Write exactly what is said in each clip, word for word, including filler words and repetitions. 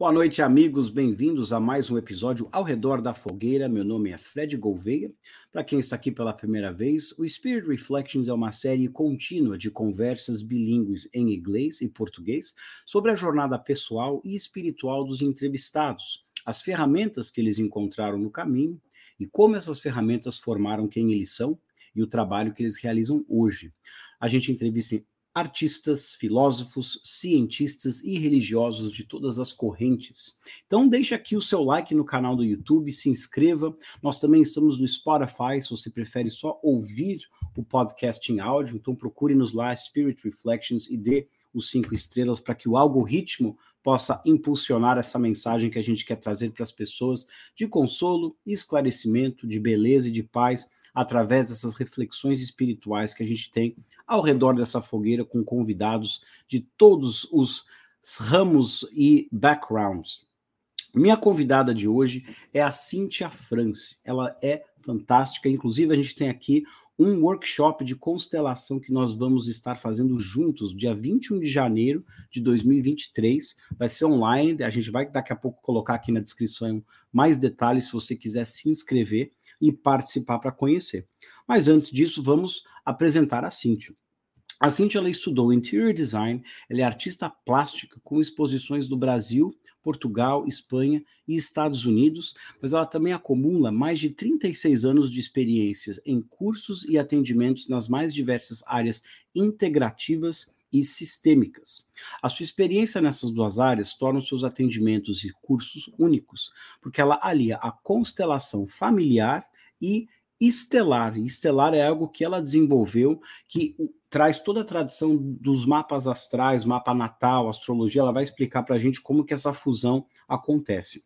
Boa noite, amigos. Bem-vindos a mais um episódio Ao Redor da Fogueira. Meu nome é Fred Gouveia. Para quem está aqui pela primeira vez, o Spirit Reflections é uma série contínua de conversas bilíngues em inglês e português sobre a jornada pessoal e espiritual dos entrevistados, as ferramentas que eles encontraram no caminho e como essas ferramentas formaram quem eles são e o trabalho que eles realizam hoje. A gente entrevista artistas, filósofos, cientistas e religiosos de todas as correntes. Então deixa aqui o seu like no canal do YouTube, se inscreva. Nós também estamos no Spotify, se você prefere só ouvir o podcast em áudio, então procure-nos lá, Spirit Reflections, e dê os cinco estrelas para que o algoritmo possa impulsionar essa mensagem que a gente quer trazer para as pessoas de consolo, esclarecimento, de beleza e de paz, através dessas reflexões espirituais que a gente tem ao redor dessa fogueira com convidados de todos os ramos e backgrounds. Minha convidada de hoje é a Cíntia France. Ela é fantástica, inclusive a gente tem aqui um workshop de constelação que nós vamos estar fazendo juntos, dia vinte e um de janeiro de dois mil e vinte e três, vai ser online, a gente vai daqui a pouco colocar aqui na descrição mais detalhes se você quiser se inscrever e participar para conhecer. Mas antes disso, vamos apresentar a Cíntia. A Cíntia, ela estudou Interior Design, ela é artista plástica com exposições do Brasil, Portugal, Espanha e Estados Unidos, mas ela também acumula mais de trinta e seis anos de experiências em cursos e atendimentos nas mais diversas áreas integrativas e sistêmicas. A sua experiência nessas duas áreas torna os seus atendimentos e cursos únicos, porque ela alia a constelação familiar e estelar. E estelar é algo que ela desenvolveu, que traz toda a tradição dos mapas astrais, mapa natal, astrologia. Ela vai explicar para a gente como que essa fusão acontece,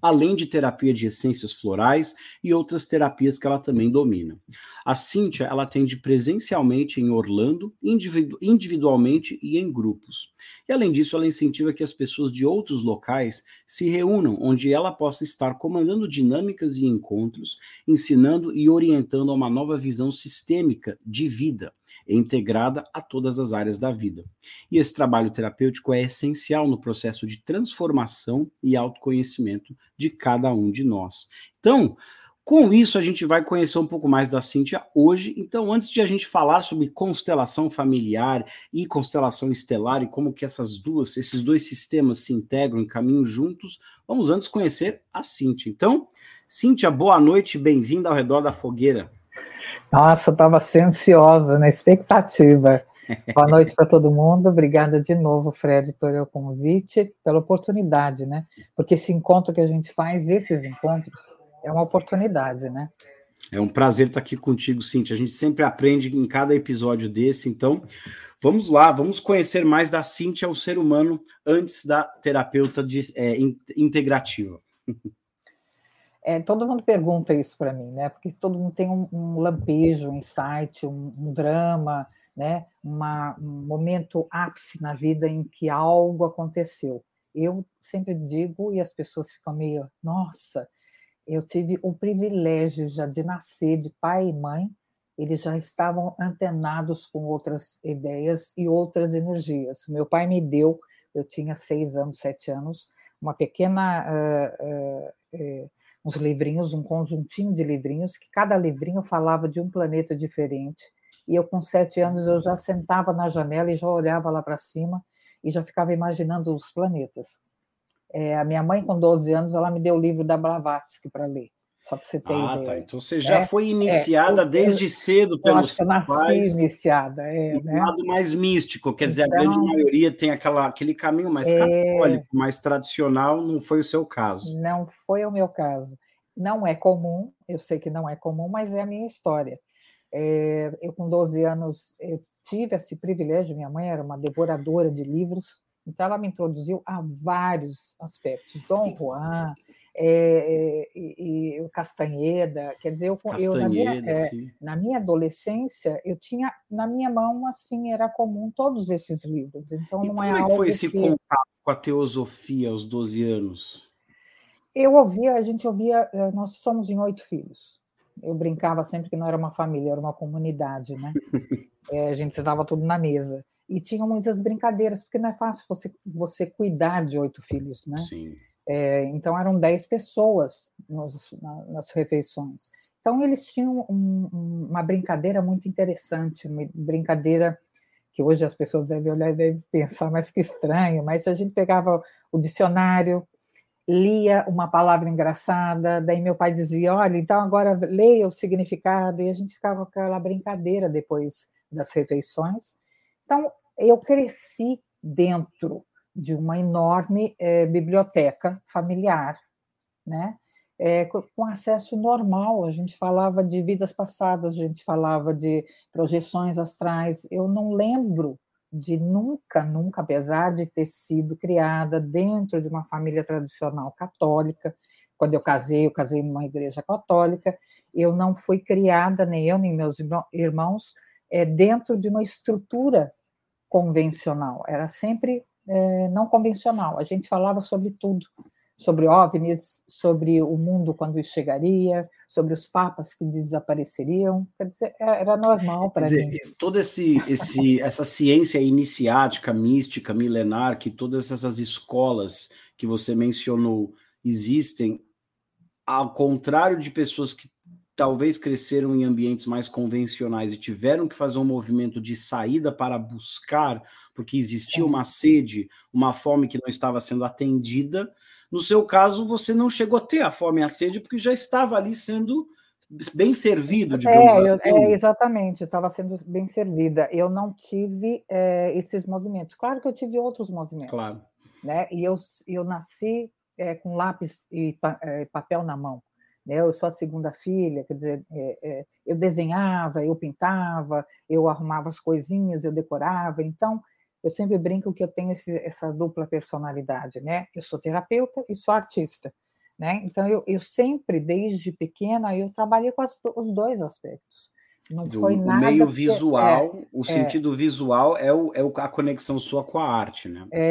além de terapia de essências florais e outras terapias que ela também domina. A Cíntia, ela atende presencialmente em Orlando, individu- individualmente e em grupos. E, além disso, ela incentiva que as pessoas de outros locais se reúnam, onde ela possa estar comandando dinâmicas de encontros, ensinando e orientando a uma nova visão sistêmica de vida, integrada a todas as áreas da vida. E esse trabalho terapêutico é essencial no processo de transformação e autoconhecimento de cada um de nós. Então, com isso, a gente vai conhecer um pouco mais da Cíntia hoje. Então, antes de a gente falar sobre constelação familiar e constelação estelar e como que essas duas, esses dois sistemas se integram e caminham juntos, vamos antes conhecer a Cíntia. Então, Cíntia, boa noite, bem-vinda ao Redor da Fogueira. Nossa, eu estava ansiosa, né? Expectativa. Boa noite para todo mundo. Obrigada de novo, Fred, pelo convite, pela oportunidade, né? Porque esse encontro que a gente faz, esses encontros, é uma oportunidade, né? É um prazer estar aqui contigo, Cíntia. A gente sempre aprende em cada episódio desse. Então, vamos lá, vamos conhecer mais da Cíntia, o ser humano, antes da terapeuta de, é, integrativa. É, todo mundo pergunta isso para mim, né? Porque todo mundo tem um, um lampejo, um insight, um, um drama, né? Uma, um momento ápice na vida em que algo aconteceu. Eu sempre digo, e as pessoas ficam meio, nossa, eu tive o privilégio já de nascer de pai e mãe, eles já estavam antenados com outras ideias e outras energias. Meu pai me deu, eu tinha seis anos, sete anos, uma pequena... Uh, uh, uh, uns livrinhos, um conjuntinho de livrinhos, que cada livrinho falava de um planeta diferente, e eu com sete anos eu já sentava na janela e já olhava lá para cima e já ficava imaginando os planetas. É, a minha mãe com doze anos, ela me deu o livro da Blavatsky para ler, só para você ter ah, ideia. Ah, tá, então você já é, foi iniciada é, eu, desde eu, cedo pelos acho que eu nasci pais, iniciada, é, um né? lado mais místico, quer então, dizer, a grande maioria tem aquela, aquele caminho mais é, católico, mais tradicional, não foi o seu caso. Não foi o meu caso. Não é comum, eu sei que não é comum, mas é a minha história. É, eu com doze anos eu tive esse privilégio, minha mãe era uma devoradora de livros, então ela me introduziu a vários aspectos, Dom Juan... É, é, e o Castanheda, quer dizer, eu, Castanheda, eu na, minha, é, na minha adolescência, eu tinha na minha mão, assim, era comum todos esses livros. Então, e não como é que foi esse que... contato com a teosofia aos doze anos? Eu ouvia, a gente ouvia, nós somos em oito filhos. Eu brincava sempre que não era uma família, era uma comunidade, né? É, a gente estava tudo na mesa. E tinham muitas brincadeiras, porque não é fácil você, você cuidar de oito filhos, né? Sim. É, então, eram dez pessoas nos, na, nas refeições. Então, eles tinham um, uma brincadeira muito interessante, uma brincadeira que hoje as pessoas devem olhar e devem pensar, mas que estranho, mas a gente pegava o dicionário, lia uma palavra engraçada, daí meu pai dizia, olha, então agora leia o significado, e a gente ficava com aquela brincadeira depois das refeições. Então, eu cresci dentro de uma enorme é, biblioteca familiar, né? É, com acesso normal, a gente falava de vidas passadas, a gente falava de projeções astrais. Eu não lembro de nunca, nunca, apesar de ter sido criada dentro de uma família tradicional católica, quando eu casei, eu casei numa igreja católica, eu não fui criada, nem eu, nem meus irmãos, é, dentro de uma estrutura convencional, era sempre é, não convencional, a gente falava sobre tudo, sobre OVNIs, sobre o mundo quando chegaria, sobre os papas que desapareceriam, quer dizer, era normal para mim. Toda esse, esse, essa ciência iniciática, mística, milenar, que todas essas escolas que você mencionou existem, ao contrário de pessoas que talvez cresceram em ambientes mais convencionais e tiveram que fazer um movimento de saída para buscar, porque existia uma sede, uma fome que não estava sendo atendida. No seu caso, você não chegou a ter a fome e a sede, porque já estava ali sendo bem servido, digamos é, assim. Eu, é, exatamente, eu estava sendo bem servida. Eu não tive é, esses movimentos. Claro que eu tive outros movimentos. Claro. Né? E eu, eu nasci é, com lápis e pa, é, papel na mão. Né? Eu sou a segunda filha, quer dizer, é, é, eu desenhava, eu pintava, eu arrumava as coisinhas, eu decorava, então... Eu sempre brinco que eu tenho esse, essa dupla personalidade, né? Eu sou terapeuta e sou artista, né? Então, eu, eu sempre, desde pequena, eu trabalhei com as, os dois aspectos. Não do, foi o nada... O meio que, visual, é, o é, sentido visual é, o, é a conexão sua com a arte, né? É,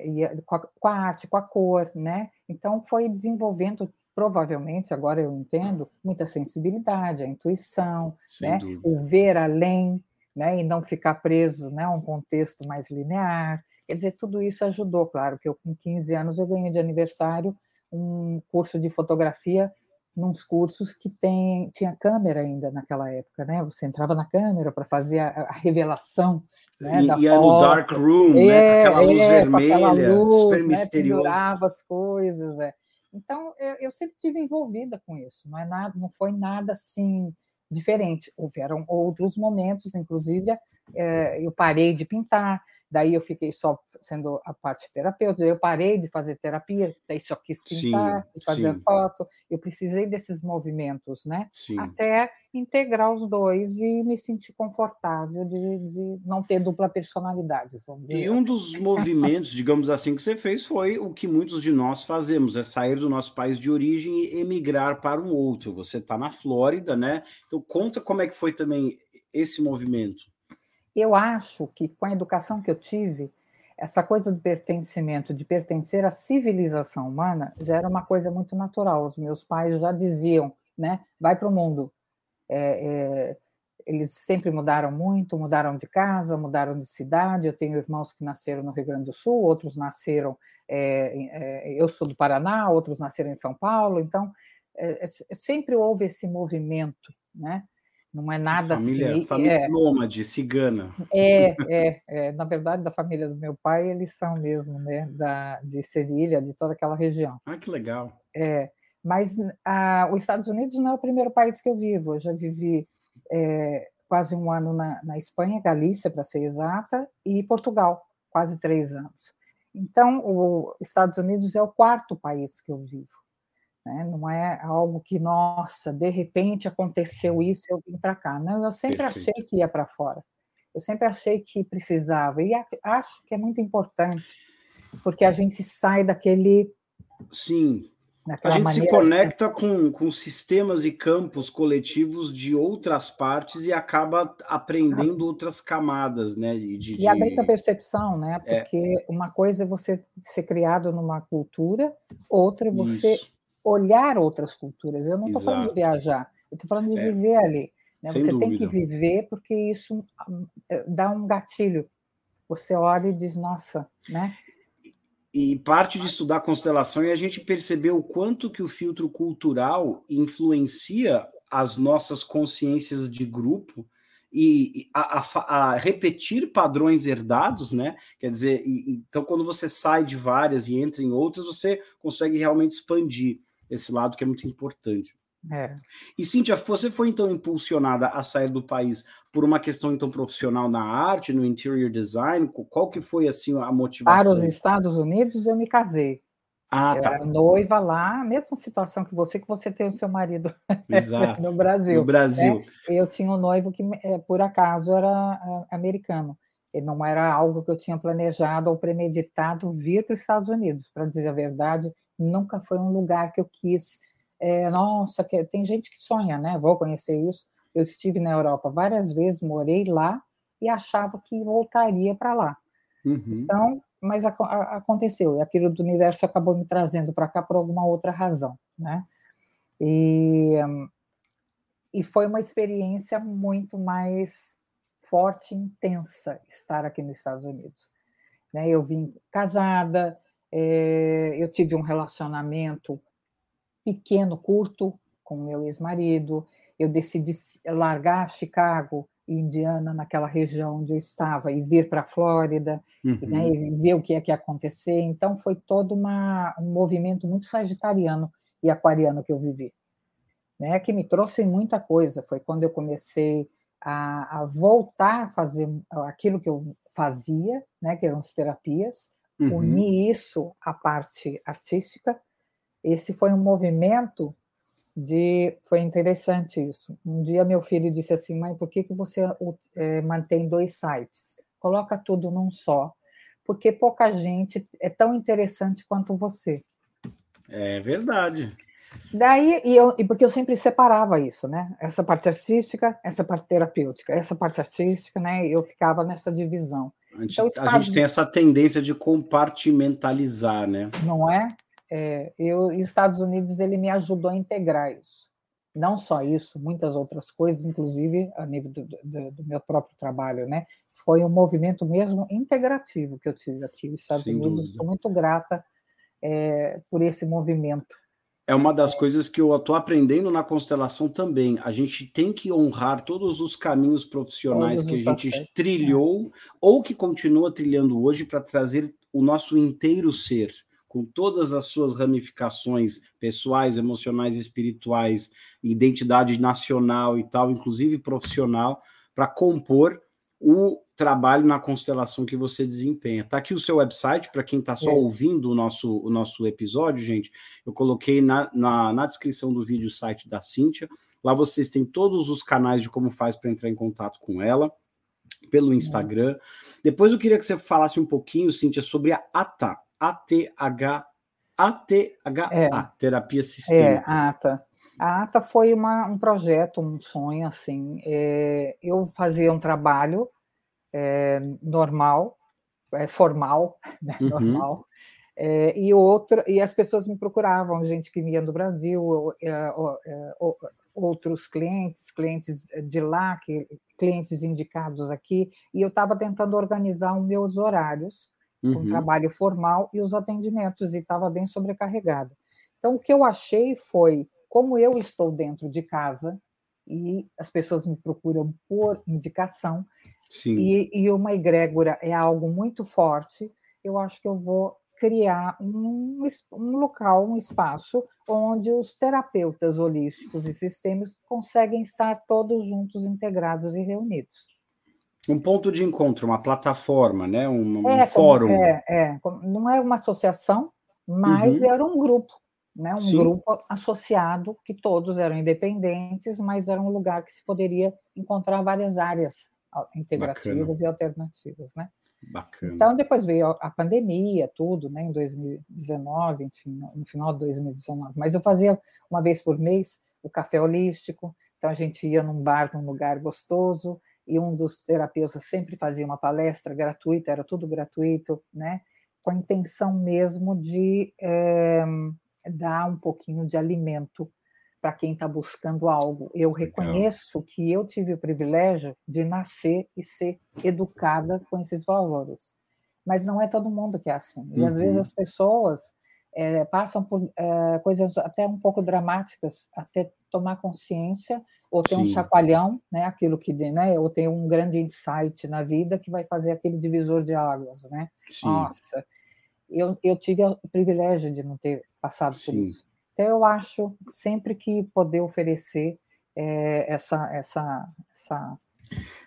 é e a, com, a, com a arte, com a cor, né? Então, foi desenvolvendo, provavelmente, agora eu entendo, muita sensibilidade, a intuição, né? O ver além... Né, e não ficar preso a né, um contexto mais linear. Quer dizer, tudo isso ajudou, claro, que eu, com quinze anos eu ganhei de aniversário um curso de fotografia, nos cursos que tem, tinha câmera ainda naquela época, né? Você entrava na câmera para fazer a, a revelação, né, e, da e foto. Era no dark room, é, né, com aquela luz é, vermelha, com aquela luz, super né, misteriosa. Pendurava as coisas. É. Então, eu, eu sempre estive envolvida com isso, não, é nada, não foi nada assim... diferente, houveram outros momentos, inclusive eh, eu parei de pintar, daí eu fiquei só sendo a parte terapêutica, eu parei de fazer terapia, daí só quis pintar, sim, fazer sim. foto, eu precisei desses movimentos, né? Sim. Até integrar os dois e me sentir confortável de, de não ter dupla personalidade. Vamos dizer e assim. Um dos movimentos, digamos assim, que você fez foi o que muitos de nós fazemos, é sair do nosso país de origem e emigrar para um outro. Você está na Flórida, né? Então conta como é que foi também esse movimento. Eu acho que com a educação que eu tive, essa coisa do pertencimento, de pertencer à civilização humana, já era uma coisa muito natural. Os meus pais já diziam, né? Vai para o mundo. É, é, eles sempre mudaram muito, mudaram de casa, mudaram de cidade. Eu tenho irmãos que nasceram no Rio Grande do Sul, outros nasceram... É, é, eu sou do Paraná, outros nasceram em São Paulo. Então, é, é, sempre houve esse movimento, né? Não é nada família, assim... Família é, nômade, cigana. É, é, é, na verdade, da família do meu pai, eles são mesmo, né? Da, de Sevilha, de toda aquela região. Ah, que legal. É, mas a, os Estados Unidos não é o primeiro país que eu vivo. Eu já vivi é, quase um ano na, na Espanha, Galícia, para ser exata, e Portugal, quase três anos. Então, os Estados Unidos é o quarto país que eu vivo. Né? Não é algo que, nossa, de repente aconteceu isso, eu vim para cá. Não, eu sempre Perfeito. Achei que ia para fora. Eu sempre achei que precisava. E acho que é muito importante, porque a gente sai daquele... Sim. Daquela a gente maneira, se conecta né? com, com sistemas e campos coletivos de outras partes e acaba aprendendo ah. outras camadas, né? De, de... E abre a percepção, né? Porque é. Uma coisa é você ser criado numa cultura, outra é você... Isso. olhar outras culturas. Eu não estou falando de viajar, eu estou falando de é. viver ali. Né? Você dúvida. Tem que viver porque isso dá um gatilho você olha e diz, nossa, né? E parte de estudar a constelação é a gente perceber o quanto que o filtro cultural influencia as nossas consciências de grupo e a, a, a repetir padrões herdados, né? Quer dizer, e, então quando você sai de várias e entra em outras, você consegue realmente expandir esse lado que é muito importante. É. E, Cíntia, você foi, então, impulsionada a sair do país por uma questão, então, profissional na arte, no interior design? Qual que foi, assim, a motivação? Para os Estados Unidos, eu me casei. Ah, eu tá. Era noiva lá, mesma situação que você, que você tem o seu marido. Exato. No Brasil. No Brasil. Né? Eu tinha um noivo que, por acaso, era americano. E não era algo que eu tinha planejado ou premeditado vir para os Estados Unidos. Para dizer a verdade, nunca foi um lugar que eu quis... É, nossa, que, tem gente que sonha, né? Vou conhecer isso. Eu estive na Europa várias vezes, morei lá e achava que voltaria para lá. Uhum. Então, mas a, a, aconteceu. E aquilo do universo acabou me trazendo para cá por alguma outra razão, né? E, e foi uma experiência muito mais forte e intensa estar aqui nos Estados Unidos. Né? Eu vim casada, é, eu tive um relacionamento pequeno, curto, com meu ex-marido. Eu decidi largar Chicago e Indiana, naquela região onde eu estava, e vir para a Flórida, uhum. né, e ver o que é que ia acontecer. Então, foi todo uma, um movimento muito sagitariano e aquariano que eu vivi, né, que me trouxe muita coisa. Foi quando eu comecei a, a voltar a fazer aquilo que eu fazia, né, que eram as terapias, uhum. unir isso à parte artística. Esse foi um movimento de... Foi interessante isso. Um dia meu filho disse assim, mãe, por que, que você é, mantém dois sites? Coloca tudo num só, porque pouca gente é tão interessante quanto você. É verdade. Daí, e eu, e porque eu sempre separava isso, né? Essa parte artística, essa parte terapêutica, essa parte artística, né? Eu ficava nessa divisão. A gente, então, estava... a gente tem essa tendência de compartimentalizar, né? Não é? É, eu, e os Estados Unidos, ele me ajudou a integrar isso. Não só isso, muitas outras coisas, inclusive a nível do, do, do meu próprio trabalho, né? Foi um movimento mesmo integrativo que eu tive aqui nos Estados Sem Unidos. Dúvida. Estou muito grata é, por esse movimento. É uma das coisas que eu estou aprendendo na constelação também. A gente tem que honrar todos os caminhos profissionais todos que a gente aspectos, trilhou né? ou que continua trilhando hoje para trazer o nosso inteiro ser, com todas as suas ramificações pessoais, emocionais, espirituais, identidade nacional e tal, inclusive profissional, para compor o trabalho na constelação que você desempenha. Está aqui o seu website, para quem está só é. ouvindo o nosso, o nosso episódio, gente, eu coloquei na, na, na descrição do vídeo o site da Cíntia, lá vocês têm todos os canais de como faz para entrar em contato com ela, pelo Instagram. Nossa. Depois eu queria que você falasse um pouquinho, Cíntia, sobre a ATA, A T H, A T H A, é, terapia sistêmica. É, a ATA. A ATA foi uma, um projeto, um sonho, assim. É, eu fazia um trabalho é, normal, é, formal, né, uhum. normal, é, e, outro, e as pessoas me procuravam, gente que vinha do Brasil, ou, ou, ou, outros clientes, clientes de lá, que, clientes indicados aqui, e eu estava tentando organizar os meus horários, um uhum. trabalho formal e os atendimentos, e estava bem sobrecarregada. Então, o que eu achei foi, como eu estou dentro de casa, e as pessoas me procuram por indicação, Sim. E, e uma egrégora é algo muito forte, eu acho que eu vou criar um, um local, um espaço, onde os terapeutas holísticos e sistêmicos conseguem estar todos juntos, integrados e reunidos. Um ponto de encontro, uma plataforma, né? um, é, um fórum. É, é, não era uma associação, mas uhum. era um grupo, né? um Sim. grupo associado, que todos eram independentes, mas era um lugar que se poderia encontrar várias áreas integrativas Bacana. E alternativas. Né? Bacana. Então, depois veio a pandemia, tudo, né? Em dois mil e dezenove, enfim, no final de dois mil e dezenove. Mas eu fazia uma vez por mês o café holístico, então a gente ia num bar, num lugar gostoso, e um dos terapeutas sempre fazia uma palestra gratuita, era tudo gratuito, né? Com a intenção mesmo de é, dar um pouquinho de alimento para quem está buscando algo. Eu reconheço Legal. que eu tive o privilégio de nascer e ser educada com esses valores. Mas não é todo mundo que é assim. E, uhum. às vezes, as pessoas é, passam por é, coisas até um pouco dramáticas, até tomar consciência, ou ter Sim. um chacoalhão, né, aquilo que, né, ou ter um grande insight na vida que vai fazer aquele divisor de águas. Né? Nossa, eu, eu tive o privilégio de não ter passado Sim. por isso. Então, eu acho sempre que poder oferecer é, essa... essa, essa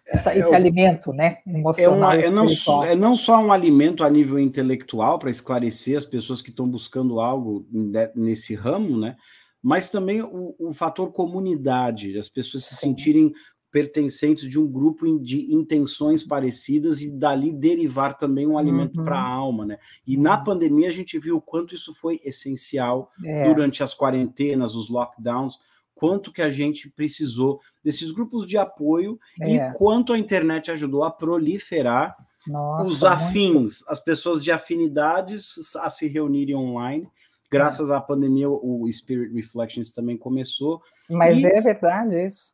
Essa, esse é, alimento, né? Emocional. É, uma, é, não só, é não só um alimento a nível intelectual para esclarecer as pessoas que estão buscando algo nesse ramo, né? Mas também o, o fator comunidade, as pessoas se Sim. sentirem pertencentes de um grupo de intenções parecidas e dali derivar também um alimento uhum. para a alma, né? E uhum. na pandemia a gente viu o quanto isso foi essencial é. durante as quarentenas, os lockdowns, quanto que a gente precisou desses grupos de apoio é. e quanto a internet ajudou a proliferar Nossa, os afins, muito. as pessoas de afinidades a se reunirem online. Graças é. à pandemia, o Spirit Reflections também começou. Mas e... é verdade isso.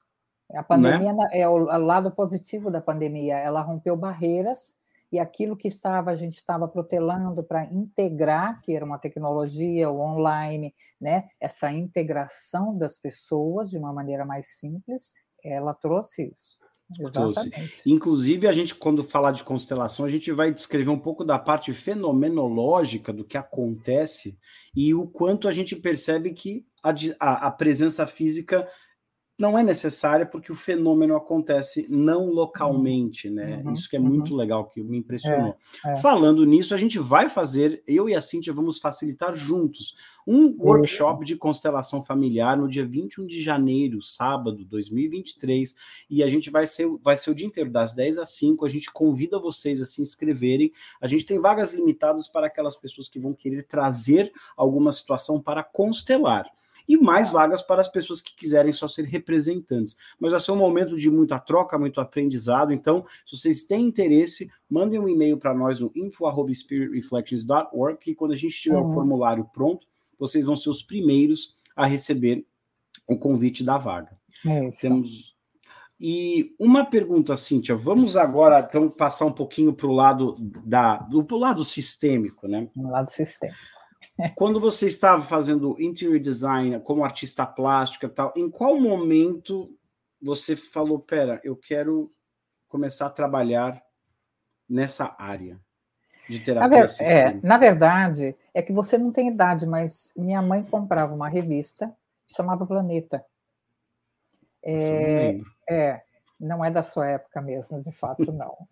A pandemia né? é o lado positivo da pandemia. Ela rompeu barreiras e aquilo que estava, a gente estava protelando para integrar, que era uma tecnologia, o online, né? Essa integração das pessoas de uma maneira mais simples, ela trouxe isso. Exatamente. Trouxe. Inclusive, a gente, quando falar de constelação, a gente vai descrever um pouco da parte fenomenológica do que acontece e o quanto a gente percebe que a, a, a presença física não é necessária porque o fenômeno acontece não localmente, né? Uhum, Isso que é uhum. muito legal, que me impressionou. É, é. Falando nisso, a gente vai fazer, eu e a Cíntia vamos facilitar juntos um Isso. workshop de constelação familiar no dia vinte e um de janeiro, sábado, dois mil e vinte e três, e a gente vai ser, vai ser o dia inteiro, das dez às cinco, a gente convida vocês a se inscreverem, a gente tem vagas limitadas para aquelas pessoas que vão querer trazer alguma situação para constelar. E mais vagas para as pessoas que quiserem só ser representantes. Mas vai ser um momento de muita troca, muito aprendizado. Então, se vocês têm interesse, mandem um e-mail para nós no info arroba spirit reflections ponto org que quando a gente tiver uhum. o formulário pronto, vocês vão ser os primeiros a receber o convite da vaga. É isso. Temos... E uma pergunta, Cíntia, vamos agora então passar um pouquinho para o lado, da... pro lado sistêmico, né? No lado sistêmico. Quando você estava fazendo interior design, como artista plástica e tal, em qual momento você falou, pera, eu quero começar a trabalhar nessa área de terapia sistêmica? É, na verdade, é que você não tem idade, mas minha mãe comprava uma revista que chamava Planeta. É, é, não é da sua época mesmo, de fato, não.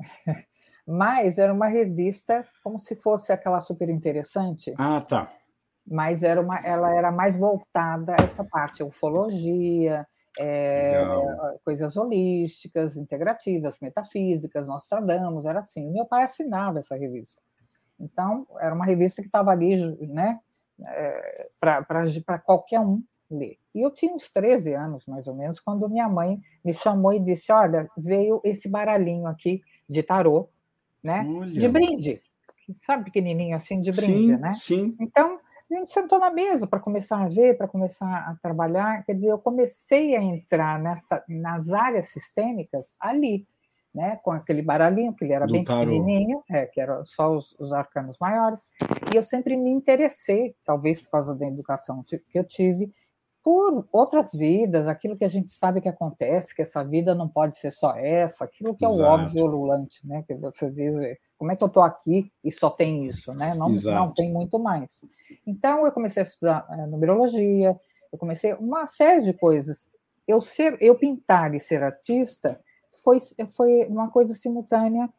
Mas era uma revista como se fosse aquela super interessante. Ah, tá. Mas era uma, ela era mais voltada a essa parte, ufologia, é, coisas holísticas, integrativas, metafísicas, Nostradamus, era assim. Meu pai assinava essa revista. Então, era uma revista que estava ali, né, é, para qualquer um ler. E eu tinha uns treze anos, mais ou menos, quando minha mãe me chamou e disse, olha, veio esse baralhinho aqui de tarô, né? De brinde, sabe, pequenininho assim, de brinde, sim, né? Sim. Então, a gente sentou na mesa para começar a ver, para começar a trabalhar, quer dizer, eu comecei a entrar nessa, nas áreas sistêmicas ali, né? Com aquele baralhinho, que ele era Do bem tarô. pequenininho, é, que eram só os, os arcanos maiores, e eu sempre me interessei, talvez por causa da educação que eu tive, por outras vidas, aquilo que a gente sabe que acontece, que essa vida não pode ser só essa, aquilo que Exato. é o óbvio ululante, né? Que você diz, como é que eu estou aqui e só tem isso, né? Não, não tem muito mais. Então, eu comecei a estudar é, numerologia, eu comecei uma série de coisas. Eu, ser, eu pintar e ser artista foi, foi uma coisa simultânea,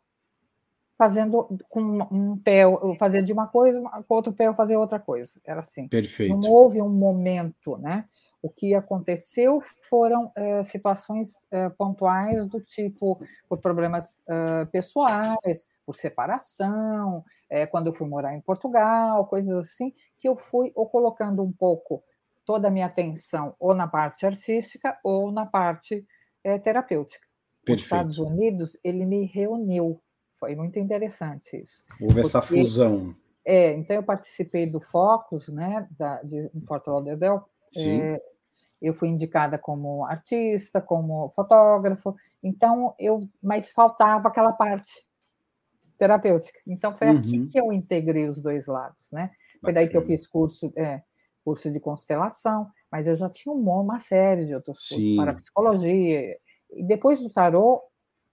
fazendo com um pé, eu fazia de uma coisa, com outro pé eu fazia outra coisa. Era assim. Perfeito. Não houve um momento, né? O que aconteceu foram é, situações é, pontuais do tipo, por problemas é, pessoais, por separação, é, quando eu fui morar em Portugal, coisas assim, que eu fui ou colocando um pouco toda a minha atenção ou na parte artística ou na parte é, terapêutica. Perfeito. Os Estados Unidos, ele me reuniu. Foi muito interessante isso. Houve Porque, essa fusão. É, então eu participei do Focus, né, da, de Fort Lauderdale, é, eu fui indicada como artista, como fotógrafo, então eu, mas faltava aquela parte terapêutica. Então foi uhum. aqui que eu integrei os dois lados, né? Foi daí que eu fiz curso, é, curso de constelação, mas eu já tinha uma, uma série de outros Sim. cursos para psicologia. E depois do tarô,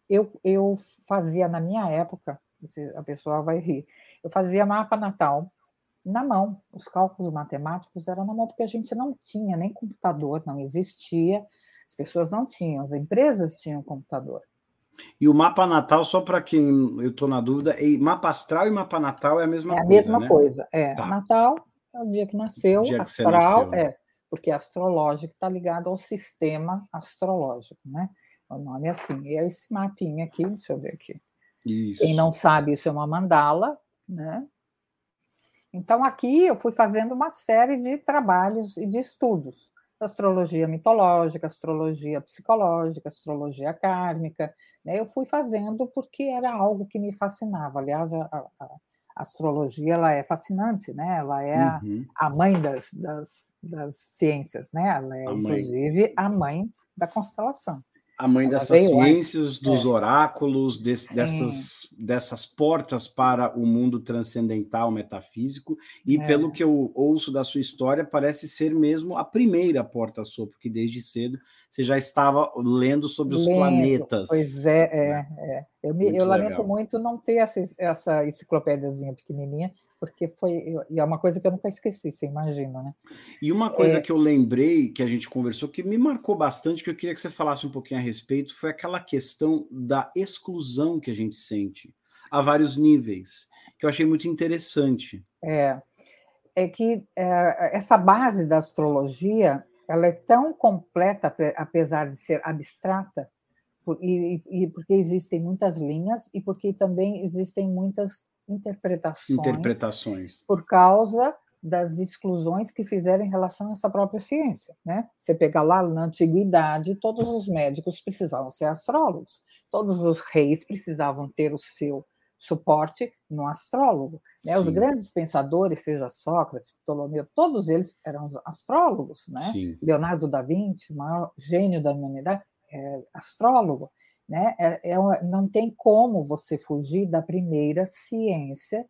eu, eu fazia, na minha época, a pessoa vai rir, eu fazia mapa natal na mão. Os cálculos matemáticos eram na mão, porque a gente não tinha nem computador, não existia, as pessoas não tinham, as empresas tinham computador. E o mapa natal, só para quem eu estou na dúvida, é mapa astral e mapa natal é a mesma coisa, É a coisa, mesma né? coisa, é. Tá. Natal é o dia que nasceu, dia astral que nasceu, né? é, porque astrológico está ligado ao sistema astrológico, né? O nome é assim, e é esse mapinha aqui, deixa eu ver aqui. Isso. Quem não sabe, isso é uma mandala, né? Então, aqui eu fui fazendo uma série de trabalhos e de estudos. Astrologia mitológica, astrologia psicológica, astrologia kármica, né? Eu fui fazendo porque era algo que me fascinava. Aliás, a, a, a astrologia ela é fascinante, né? Ela é a, uhum. a mãe das, das, das ciências, né? Ela é, a inclusive, mãe. a mãe da constelação. A mãe ela dessas ciências, lá. dos é. oráculos, desse, dessas, dessas portas para o mundo transcendental, metafísico, e é. pelo que eu ouço da sua história, parece ser mesmo a primeira porta sua, porque desde cedo você já estava lendo sobre os lendo. planetas. Pois é, é, é. Eu, me, muito eu lamento muito não ter essa, essa enciclopédiazinha pequenininha, porque foi, e é uma coisa que eu nunca esqueci, você imagina, né? E uma coisa é... que eu lembrei, que a gente conversou, que me marcou bastante, que eu queria que você falasse um pouquinho a respeito, foi aquela questão da exclusão que a gente sente, a vários níveis, que eu achei muito interessante. É, é que é, essa base da astrologia, ela é tão completa, apesar de ser abstrata, por, e, e porque existem muitas linhas, e porque também existem muitas Interpretações, interpretações por causa das exclusões que fizeram em relação a essa própria ciência, né? Você pega lá na antiguidade, todos os médicos precisavam ser astrólogos, todos os reis precisavam ter o seu suporte no astrólogo, né? Os grandes pensadores, seja Sócrates, Ptolomeu, todos eles eram astrólogos, né? Sim. Leonardo da Vinci, o maior gênio da humanidade, é astrólogo. Né? É, é, não tem como você fugir da primeira ciência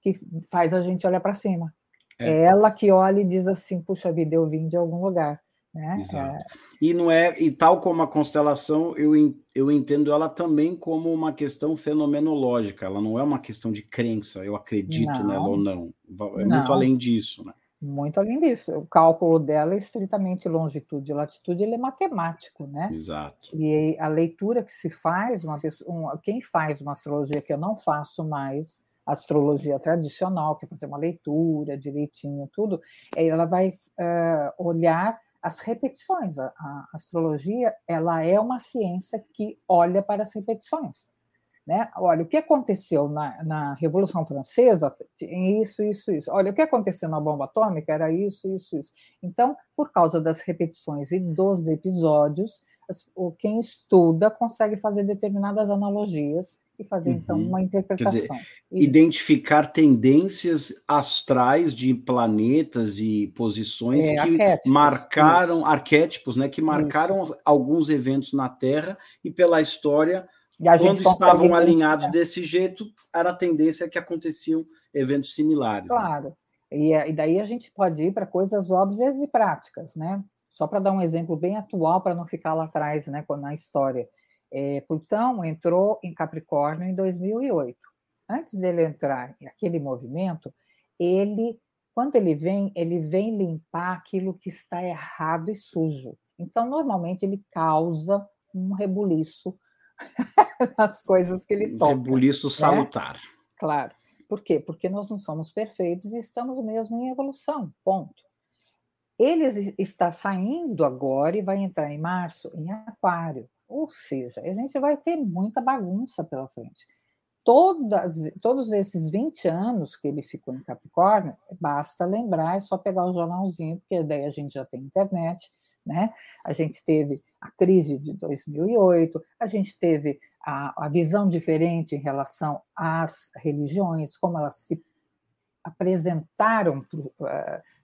que faz a gente olhar para cima. É. É ela que olha e diz assim, puxa vida, eu vim de algum lugar. Né? É. E não é, e tal como a constelação, eu, eu entendo ela também como uma questão fenomenológica, ela não é uma questão de crença, eu acredito não. nela ou não. É não. muito além disso, né? Muito além disso, o cálculo dela é estritamente longitude e latitude, ele é matemático, né? Exato. E a leitura que se faz, uma pessoa, um, quem faz uma astrologia que eu não faço mais, astrologia tradicional, que é fazer uma leitura direitinho, tudo, ela vai uh, olhar as repetições. A, a astrologia, ela é uma ciência que olha para as repetições. Né? Olha, o que aconteceu na, na Revolução Francesa, isso, isso, isso. Olha, o que aconteceu na bomba atômica era isso, isso, isso. Então, por causa das repetições e dos episódios, quem estuda consegue fazer determinadas analogias e fazer, uhum. então, uma interpretação. Quer dizer, identificar tendências astrais de planetas e posições é, que arquétipos, marcaram, isso. arquétipos, né, que marcaram isso. alguns eventos na Terra e pela história... E a gente Quando estavam alinhados desse jeito, era a tendência que aconteciam eventos similares. Claro. Né? E daí a gente pode ir para coisas óbvias e práticas, né? Só para dar um exemplo bem atual, para não ficar lá atrás, né, na história. É, Plutão entrou em Capricórnio em dois mil e oito. Antes dele entrar em aquele movimento, ele, quando ele vem, ele vem limpar aquilo que está errado e sujo. Então, normalmente, ele causa um rebuliço nas coisas que ele toca. Rebuliço salutar. Né? Claro. Por quê? Porque nós não somos perfeitos e estamos mesmo em evolução, ponto. Ele está saindo agora e vai entrar em março em Aquário. Ou seja, a gente vai ter muita bagunça pela frente. Todas, todos esses vinte anos que ele ficou em Capricórnio, basta lembrar, é só pegar o jornalzinho, porque daí a gente já tem internet, né? A gente teve a crise de dois mil e oito, a gente teve a, a visão diferente em relação às religiões, como elas se apresentaram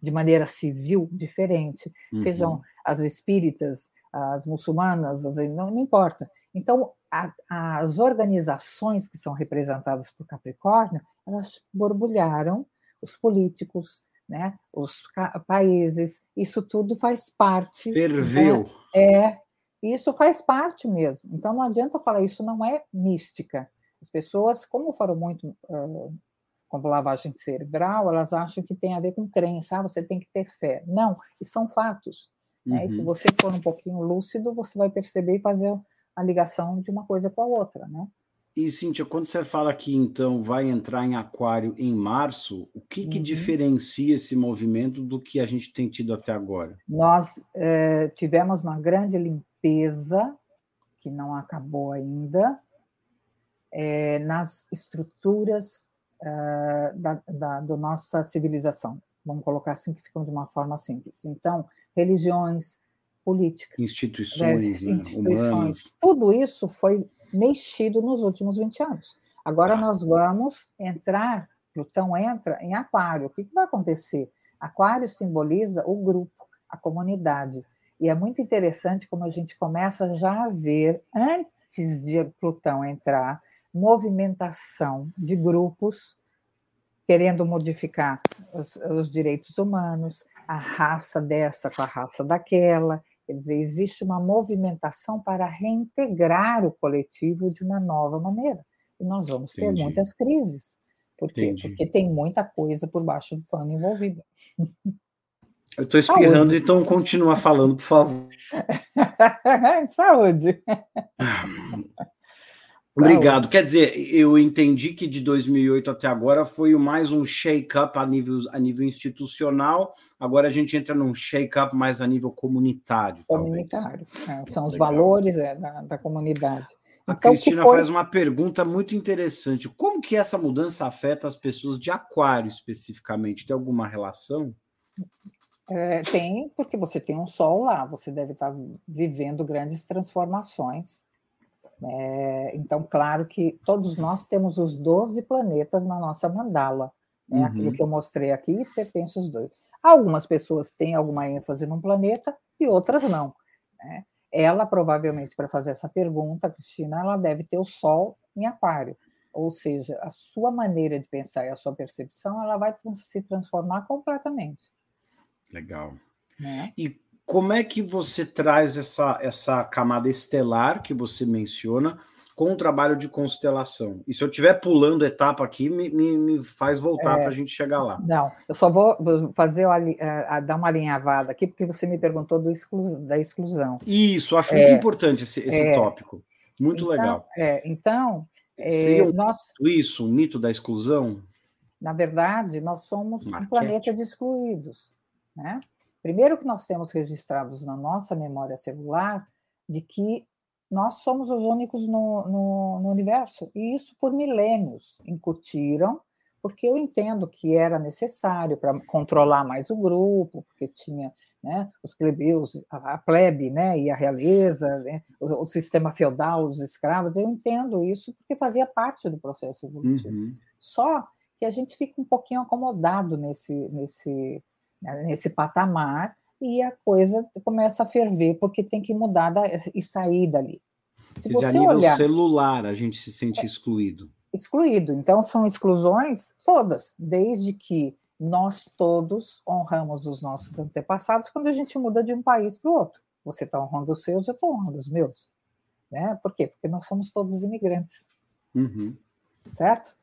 de maneira civil diferente, uhum. sejam as espíritas, as muçulmanas, as, não, não importa. Então, a, as organizações que são representadas por Capricórnio, elas borbulharam os políticos, né, os países, isso tudo faz parte... Ferveu. É, é, isso faz parte mesmo. Então, não adianta falar, isso não é mística. As pessoas, como foram muito... Uh, como lavagem cerebral, elas acham que tem a ver com crença, ah, você tem que ter fé. Não, isso são fatos. Uhum. Né? E se você for um pouquinho lúcido, você vai perceber e fazer a ligação de uma coisa com a outra. Né? E, Cíntia, quando você fala que, então, vai entrar em Aquário em março, o que, que uhum. diferencia esse movimento do que a gente tem tido até agora? Nós eh, tivemos uma grande limpeza, que não acabou ainda, eh, nas estruturas Da, da, da nossa civilização, vamos colocar assim, que ficam de uma forma simples. Então, religiões, política, instituições, né? instituições tudo isso foi mexido nos últimos vinte anos. Agora ah. nós vamos entrar, Plutão entra em Aquário. O que, que vai acontecer? Aquário simboliza o grupo, a comunidade. E é muito interessante como a gente começa já a ver, antes de Plutão entrar, movimentação de grupos querendo modificar os, os direitos humanos, a raça dessa com a raça daquela. Quer dizer, existe uma movimentação para reintegrar o coletivo de uma nova maneira. E nós vamos Entendi. ter muitas crises. Por quê? Porque tem muita coisa por baixo do pano envolvida. Eu estou espirrando, Saúde. Então continua falando, por favor. Saúde! Obrigado. Quer dizer, eu entendi que de dois mil e oito até agora foi mais um shake-up a nível, a nível institucional, agora a gente entra num shake-up mais a nível comunitário. Comunitário. É, são os Legal. valores é, da, da comunidade. A então, Cristina foi... faz uma pergunta muito interessante. Como que essa mudança afeta as pessoas de Aquário, especificamente? Tem alguma relação? É, tem, porque você tem um sol lá, você deve estar vivendo grandes transformações. É, então, claro que todos nós temos os doze planetas na nossa mandala, né? Uhum. Aquilo que eu mostrei aqui pertence aos dois. Algumas pessoas têm alguma ênfase num planeta e outras não, né? Ela, provavelmente, para fazer essa pergunta, Cristina, ela deve ter o Sol em Aquário, ou seja, a sua maneira de pensar e a sua percepção, ela vai se transformar completamente. Legal. Né? E como é que você traz essa, essa camada estelar que você menciona com o trabalho de constelação? E se eu estiver pulando etapa aqui, me, me, me faz voltar é, para a gente chegar lá. Não, eu só vou fazer a, a, dar uma alinhavada aqui, porque você me perguntou do exclu, da exclusão. Isso, acho é, muito importante esse, esse é, tópico. Muito então, legal. É, então, é, Seria um nós... mito isso, um mito da exclusão? Na verdade, nós somos Marquete. um planeta de excluídos, né? Primeiro que nós temos registrados na nossa memória celular de que nós somos os únicos no, no, no universo, e isso por milênios incutiram, porque eu entendo que era necessário para controlar mais o grupo, porque tinha, né, os plebeus, a plebe, né, e a realeza, né, o, o sistema feudal, os escravos, eu entendo isso porque fazia parte do processo evolutivo. Uhum. Só que a gente fica um pouquinho acomodado nesse... nesse nesse patamar, e a coisa começa a ferver, porque tem que mudar da, e sair dali. Se você a nível olhar, celular, a gente se sente é, excluído. Excluído. Então, são exclusões todas, desde que nós todos honramos os nossos antepassados quando a gente muda de um país para o outro. Você está honrando os seus, eu estou honrando os meus. Né? Por quê? Porque nós somos todos imigrantes. Uhum. Certo?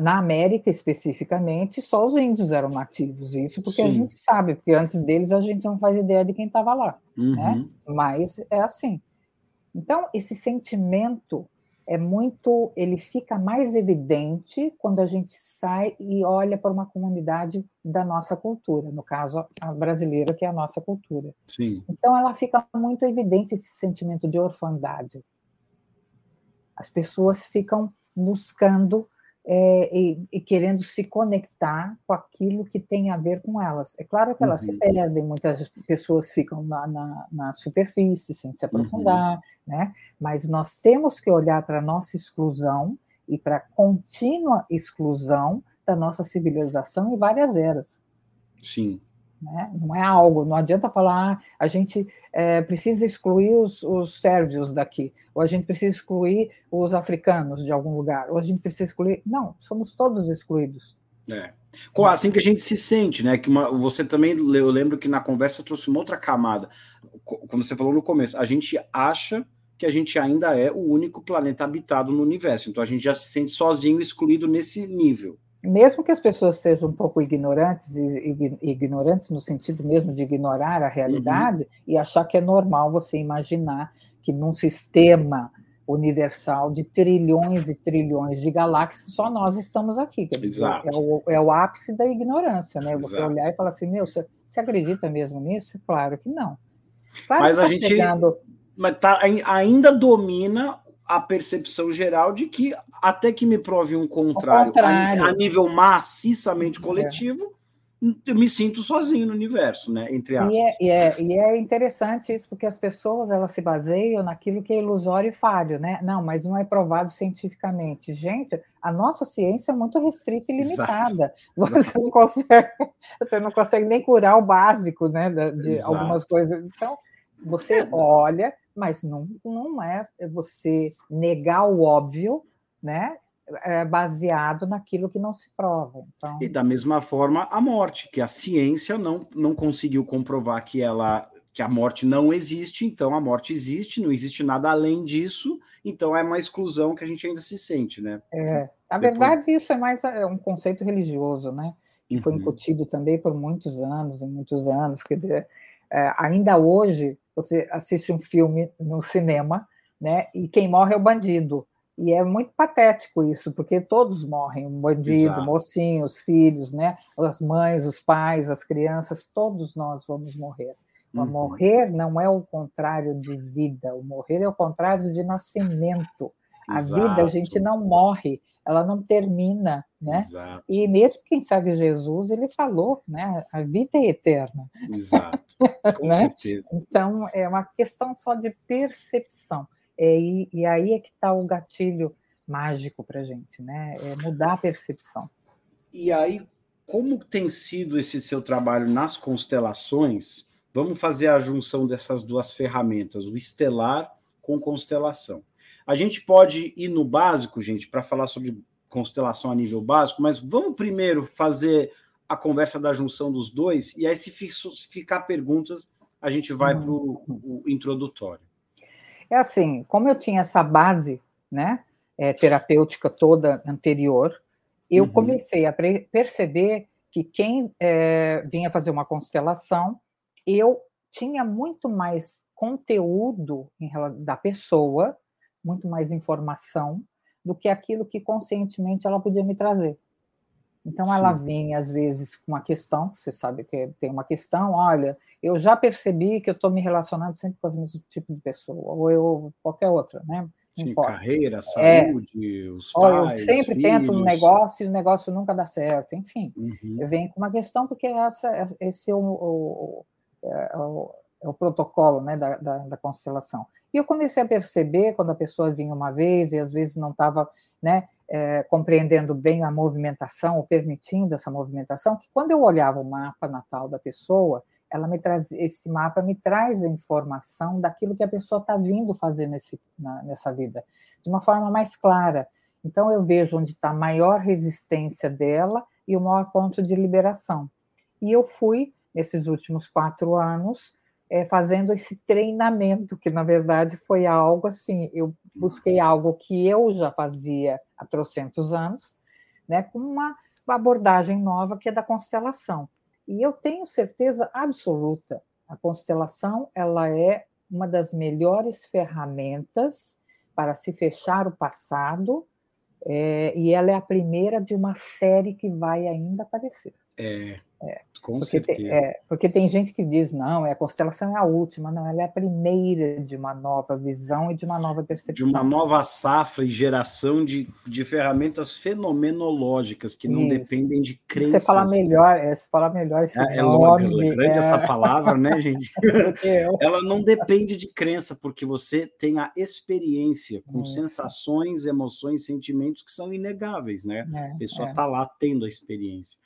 Na América, especificamente, só os índios eram nativos, isso porque Sim. a gente sabe, porque antes deles a gente não faz ideia de quem estava lá, uhum. né? Mas é assim. Então, esse sentimento é muito, ele fica mais evidente quando a gente sai e olha para uma comunidade da nossa cultura, no caso a brasileira, que é a nossa cultura. Sim. Então, ela fica muito evidente, esse sentimento de orfandade. As pessoas ficam buscando é, e, e querendo se conectar com aquilo que tem a ver com elas. É claro que elas uhum. se perdem, muitas pessoas ficam na, na, na superfície, sem se aprofundar, uhum. né? Mas nós temos que olhar para a nossa exclusão e para a contínua exclusão da nossa civilização em várias eras. Sim. Né? Não é algo, não adianta falar, ah, a gente é, precisa excluir os, os sérvios daqui, ou a gente precisa excluir os africanos de algum lugar, ou a gente precisa excluir... Não, somos todos excluídos. É. Assim que a gente se sente, né? Que uma, você também, eu lembro que na conversa trouxe uma outra camada, como você falou no começo, a gente acha que a gente ainda é o único planeta habitado no universo, então a gente já se sente sozinho, excluído nesse nível. Mesmo que as pessoas sejam um pouco ignorantes, ignorantes no sentido mesmo de ignorar a realidade, uhum, e achar que é normal você imaginar que num sistema universal de trilhões e trilhões de galáxias, só nós estamos aqui. Quer dizer, é, o, é o ápice da ignorância, né? Você Exato. Olhar e falar assim, meu, você, você acredita mesmo nisso? Claro que não. Claro mas que a tá gente chegando... mas tá, ainda domina a percepção geral de que, até que me prove um contrário, contrário. A, a nível maciçamente coletivo, é. eu me sinto sozinho no universo, né? Entre aspas. E, é, e, é, e é interessante isso, porque as pessoas elas se baseiam naquilo que é ilusório e falho, né? Não, mas não é provado cientificamente. Gente, a nossa ciência é muito restrita e limitada. Exato. Você, Exato. Não consegue, você não consegue nem curar o básico, né? De Exato. Algumas coisas. Então, você olha... mas não, não é você negar o óbvio, né? É baseado naquilo que não se prova. Então... E da mesma forma a morte, que a ciência não, não conseguiu comprovar que, ela, que a morte não existe, então a morte existe, não existe nada além disso, então é uma exclusão que a gente ainda se sente, né? É, na Depois... verdade isso é mais é um conceito religioso, né? E uhum. foi incutido também por muitos anos, e muitos anos, quer dizer, é, ainda hoje, você assiste um filme no cinema, né? E quem morre é o bandido. E é muito patético isso, porque todos morrem, o bandido, Exato. O mocinho, os filhos, né? As mães, os pais, as crianças, todos nós vamos morrer. Uhum. Morrer não é o contrário de vida, o morrer é o contrário de nascimento. A Exato. Vida, a gente não morre, ela não termina, né? Exato. E mesmo quem sabe Jesus, ele falou, né? A vida é eterna. Exato, com né? certeza. Então, é uma questão só de percepção. É, e, e aí é que está o gatilho mágico para a gente, né? É mudar a percepção. E aí, como tem sido esse seu trabalho nas constelações? Vamos fazer a junção dessas duas ferramentas, o estelar com constelação. A gente pode ir no básico, gente, para falar sobre constelação a nível básico, mas vamos primeiro fazer a conversa da junção dos dois, e aí se ficar perguntas, a gente vai para o introdutório. É assim, como eu tinha essa base, né, é, terapêutica toda anterior, eu uhum. comecei a perceber que quem é, vinha fazer uma constelação, eu tinha muito mais conteúdo em relação da pessoa, muito mais informação do que aquilo que conscientemente ela podia me trazer. Então, Sim. ela vinha, às vezes, com uma questão, que você sabe que tem uma questão, olha, eu já percebi que eu estou me relacionando sempre com o mesmo tipo de pessoa, ou eu qualquer outra, né? Não importa. Carreira, saúde, é. Os pais, ou eu sempre filhos. Tento um negócio e o negócio nunca dá certo, enfim. Uhum. Eu venho com uma questão porque essa, esse é o, o, o, o, o protocolo, né, da, da, da constelação. E eu comecei a perceber, quando a pessoa vinha uma vez, e às vezes não estava, né, é, compreendendo bem a movimentação, ou permitindo essa movimentação, que quando eu olhava o mapa natal da pessoa, ela me traz, esse mapa me traz a informação daquilo que a pessoa está vindo fazer nesse, na, nessa vida, de uma forma mais clara. Então eu vejo onde está a maior resistência dela e o maior ponto de liberação. E eu fui, nesses últimos quatro anos, É, fazendo esse treinamento, que na verdade foi algo assim, eu busquei algo que eu já fazia há trocentos anos, né, com uma abordagem nova que é da constelação. E eu tenho certeza absoluta, a constelação ela é uma das melhores ferramentas para se fechar o passado, é, e ela é a primeira de uma série que vai ainda aparecer. É... É. Com porque certeza. Tem, é, porque tem gente que diz, não, a constelação é a última, não, ela é a primeira de uma nova visão e de uma nova percepção. De uma nova safra e geração de, de ferramentas fenomenológicas que não Isso. dependem de crenças. Você fala melhor, é, você fala melhor esse é, nome. É, longa, é grande é... essa palavra, né, gente? Ela não depende de crença, porque você tem a experiência com Isso. sensações, emoções, sentimentos que são inegáveis, né? É, a pessoa está é. lá tendo a experiência.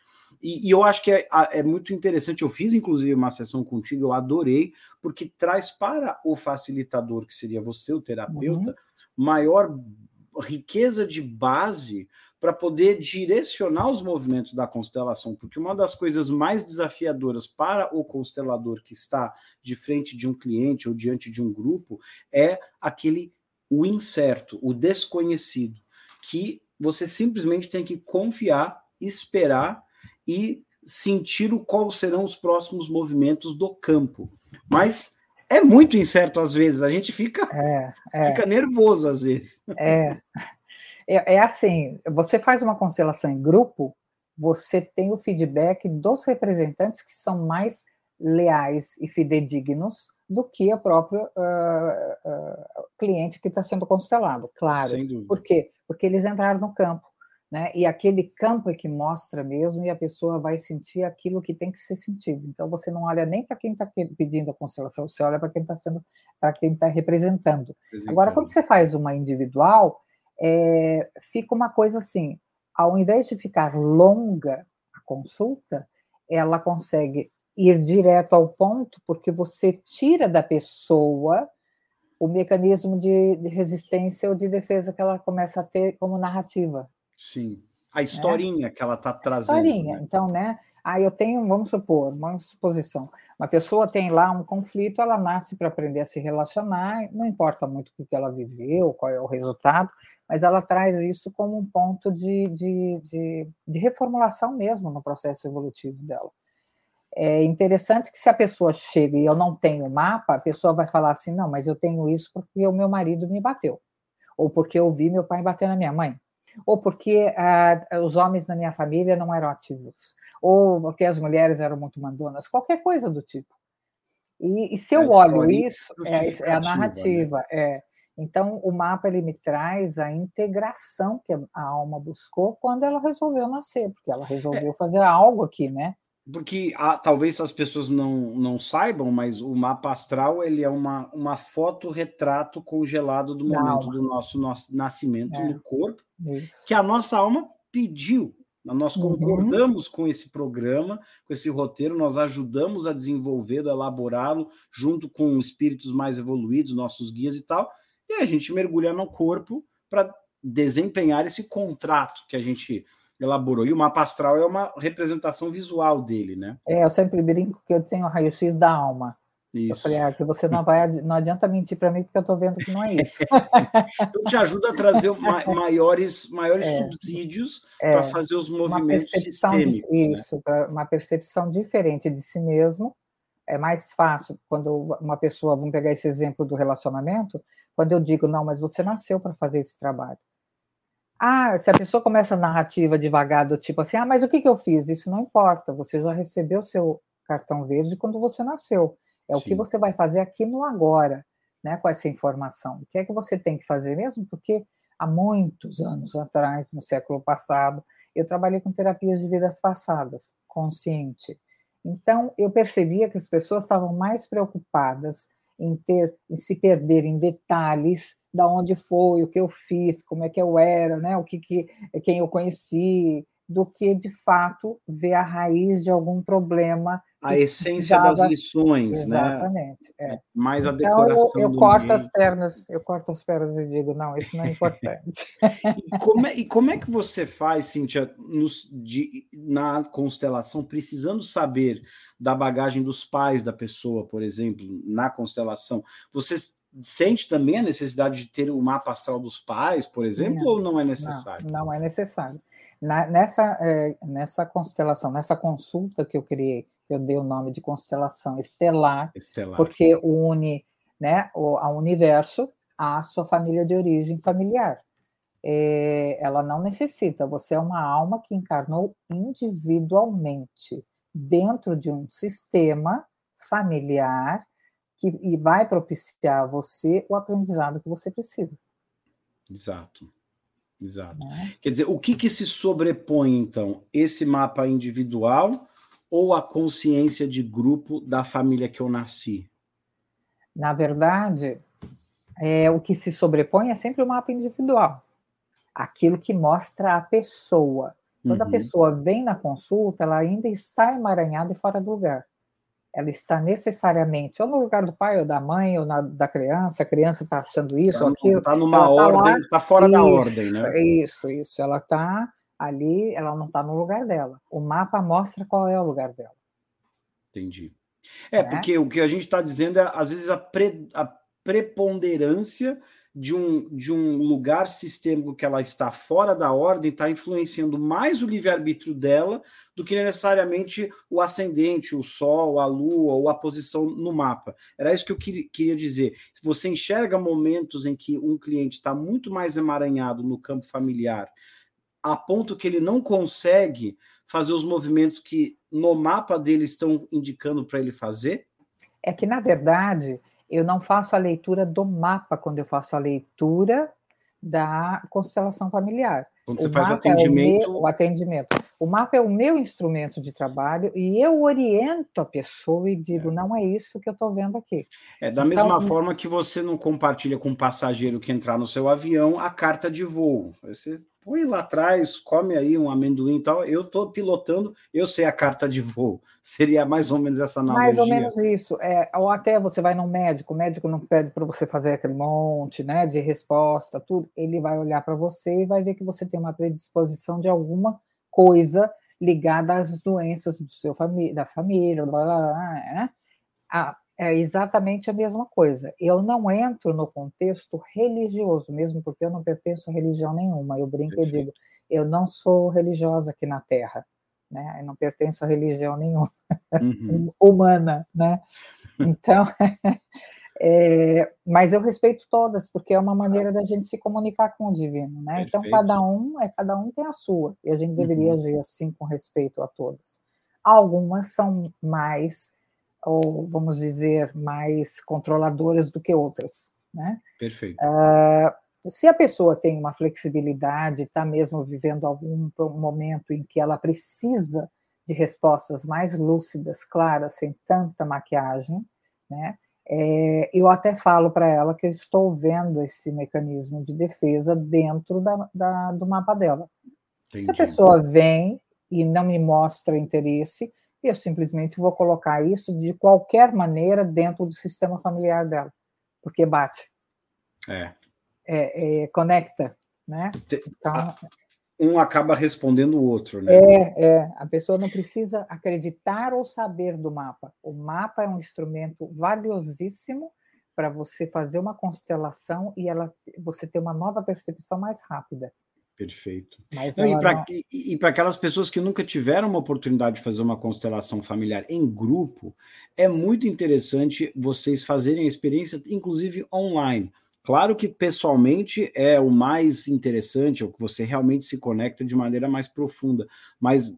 E, e eu acho que é, é muito interessante, eu fiz inclusive uma sessão contigo, eu adorei, porque traz para o facilitador, que seria você, o terapeuta, uhum. maior riqueza de base para poder direcionar os movimentos da constelação, porque uma das coisas mais desafiadoras para o constelador que está de frente de um cliente ou diante de um grupo é aquele, o incerto, o desconhecido, que você simplesmente tem que confiar, esperar, e sentir o qual serão os próximos movimentos do campo. Mas é muito incerto às vezes, a gente fica, é, é. fica nervoso às vezes. É. é, é assim, você faz uma constelação em grupo, você tem o feedback dos representantes que são mais leais e fidedignos do que o próprio uh, uh, cliente que está sendo constelado, claro. Sem dúvida. Por quê? Porque eles entraram no campo. Né? E aquele campo é que mostra mesmo, e a pessoa vai sentir aquilo que tem que ser sentido. Então, você não olha nem para quem está pedindo a constelação, você olha para quem está sendo, para quem está representando. Exatamente. Agora, quando você faz uma individual, é, fica uma coisa assim, ao invés de ficar longa a consulta, ela consegue ir direto ao ponto, porque você tira da pessoa o mecanismo de, de resistência ou de defesa que ela começa a ter como narrativa. Sim, a historinha é. que ela está trazendo. A historinha, né? Então, né? Ah, eu tenho, vamos supor, uma suposição. Uma pessoa tem lá um conflito, ela nasce para aprender a se relacionar, não importa muito o que ela viveu, qual é o resultado, mas ela traz isso como um ponto de, de, de, de reformulação mesmo no processo evolutivo dela. É interessante que se a pessoa chega e eu não tenho mapa, a pessoa vai falar assim, não, mas eu tenho isso porque o meu marido me bateu, ou porque eu vi meu pai bater na minha mãe. Ou porque ah, os homens na minha família não eram ativos, ou porque as mulheres eram muito mandonas, qualquer coisa do tipo. E, e se eu é olho isso, é, é a narrativa. Né? É. Então, o mapa ele me traz a integração que a alma buscou quando ela resolveu nascer, porque ela resolveu é. fazer algo aqui, né? Porque ah, talvez as pessoas não, não saibam, mas o mapa astral ele é uma, uma foto-retrato congelado do momento do nosso, nosso nascimento é. no corpo, Isso. que a nossa alma pediu. Nós concordamos uhum. com esse programa, com esse roteiro, nós ajudamos a desenvolvê-lo, a elaborá-lo, junto com espíritos mais evoluídos, nossos guias e tal, e a gente mergulha no corpo para desempenhar esse contrato que a gente... elaborou. E o mapa astral é uma representação visual dele, né? É, eu sempre brinco que eu tenho o raio-x da alma. Isso. Eu falei, ah, que você não vai, não adianta mentir para mim, porque eu tô vendo que não é isso. Então te ajuda a trazer ma- maiores, maiores é. subsídios é. para fazer os movimentos sistêmicos. De, isso, né? Pra uma percepção diferente de si mesmo. É mais fácil quando uma pessoa, vamos pegar esse exemplo do relacionamento, quando eu digo, não, mas você nasceu para fazer esse trabalho. Ah, se a pessoa começa a narrativa devagar, do tipo assim, ah, mas o que, que eu fiz? Isso não importa, você já recebeu seu cartão verde quando você nasceu. É Sim. o que você vai fazer aqui no agora, né, com essa informação. O que é que você tem que fazer mesmo? Porque há muitos anos atrás, no século passado, eu trabalhei com terapias de vidas passadas, consciente. Então, eu percebia que as pessoas estavam mais preocupadas em, ter, em se perder em detalhes da onde foi, o que eu fiz, como é que eu era, né? O que, que quem eu conheci, do que, de fato, ver a raiz de algum problema. A essência dava... das lições, Exatamente, né? Exatamente. É. Mais a decoração então, eu, eu do corto ambiente. As pernas, eu corto as pernas e digo, não, isso não é importante. e, como é, e como é que você faz, Cíntia, nos, de, na constelação, precisando saber da bagagem dos pais da pessoa, por exemplo, na constelação? Vocês sente também a necessidade de ter o mapa astral dos pais, por exemplo, não, ou não é necessário? Não, não é necessário. Na, nessa, é, nessa constelação, nessa consulta que eu criei, eu dei o nome de constelação estelar, estelar. Porque une, né, o, ao universo a sua família de origem familiar. É, ela não necessita, você é uma alma que encarnou individualmente, dentro de um sistema familiar que e vai propiciar a você o aprendizado que você precisa. Exato. Exato. É. Quer dizer, o que, que se sobrepõe, então? Esse mapa individual ou a consciência de grupo da família que eu nasci? Na verdade, é, o que se sobrepõe é sempre o mapa individual. Aquilo que mostra a pessoa. Quando uhum. a pessoa vem na consulta, ela ainda está emaranhada e fora do lugar. Ela está necessariamente ou no lugar do pai ou da mãe ou na, da criança, a criança está achando isso ela ou aquilo. Está numa ordem, está fora da ordem, né? Isso, isso. Ela está ali, ela não está no lugar dela. O mapa mostra qual é o lugar dela. Entendi. É, é? Porque o que a gente está dizendo é, às vezes, a, pre, a preponderância de um, de um lugar sistêmico que ela está fora da ordem, está influenciando mais o livre-arbítrio dela do que necessariamente o ascendente, o sol, a lua ou a posição no mapa. Era isso que eu que, queria dizer. Se você enxerga momentos em que um cliente está muito mais emaranhado no campo familiar, a ponto que ele não consegue fazer os movimentos que no mapa dele estão indicando para ele fazer? É que, na verdade... Eu não faço a leitura do mapa quando eu faço a leitura da constelação familiar. Quando você faz o atendimento... É o, meu, o atendimento. O mapa é o meu instrumento de trabalho e eu oriento a pessoa e digo, é. não é isso que eu estou vendo aqui. É da então, mesma forma que você não compartilha com um passageiro que entrar no seu avião a carta de voo. Você põe lá atrás, come aí um amendoim e tal. Eu estou pilotando, eu sei a carta de voo. Seria mais ou menos essa analogia. Mais ou menos isso. É, ou até você vai no médico, o médico não pede para você fazer aquele monte, né, de resposta, tudo. Ele vai olhar para você e vai ver que você tem uma predisposição de alguma coisa ligada às doenças do seu famí- da família, blá, blá, blá, né? Ah, é exatamente a mesma coisa. Eu não entro no contexto religioso, mesmo porque eu não pertenço a religião nenhuma. Eu brinco e digo, eu não sou religiosa aqui na Terra, né? Eu não pertenço a religião nenhuma, uhum. humana, né? Então, é, mas eu respeito todas, porque é uma maneira da gente se comunicar com o divino, né? Perfeito. Então, cada um, é, cada um tem a sua, e a gente deveria uhum. agir assim com respeito a todas. Algumas são mais... ou, vamos dizer, mais controladoras do que outras, né? Perfeito. Uh, se a pessoa tem uma flexibilidade, está mesmo vivendo algum momento em que ela precisa de respostas mais lúcidas, claras, sem tanta maquiagem, né? É, eu até falo para ela que eu estou vendo esse mecanismo de defesa dentro da, da, do mapa dela. Entendi. Se a pessoa vem e não me mostra interesse, eu simplesmente vou colocar isso de qualquer maneira dentro do sistema familiar dela, porque bate. É. É, é conecta, né? Então, um acaba respondendo o outro, né? É, é. A pessoa não precisa acreditar ou saber do mapa. O mapa é um instrumento valiosíssimo para você fazer uma constelação e ela, você ter uma nova percepção mais rápida. Perfeito. Não, e para não... aquelas pessoas que nunca tiveram uma oportunidade de fazer uma constelação familiar em grupo, é muito interessante vocês fazerem a experiência, inclusive online. Claro que pessoalmente é o mais interessante, é o que você realmente se conecta de maneira mais profunda, mas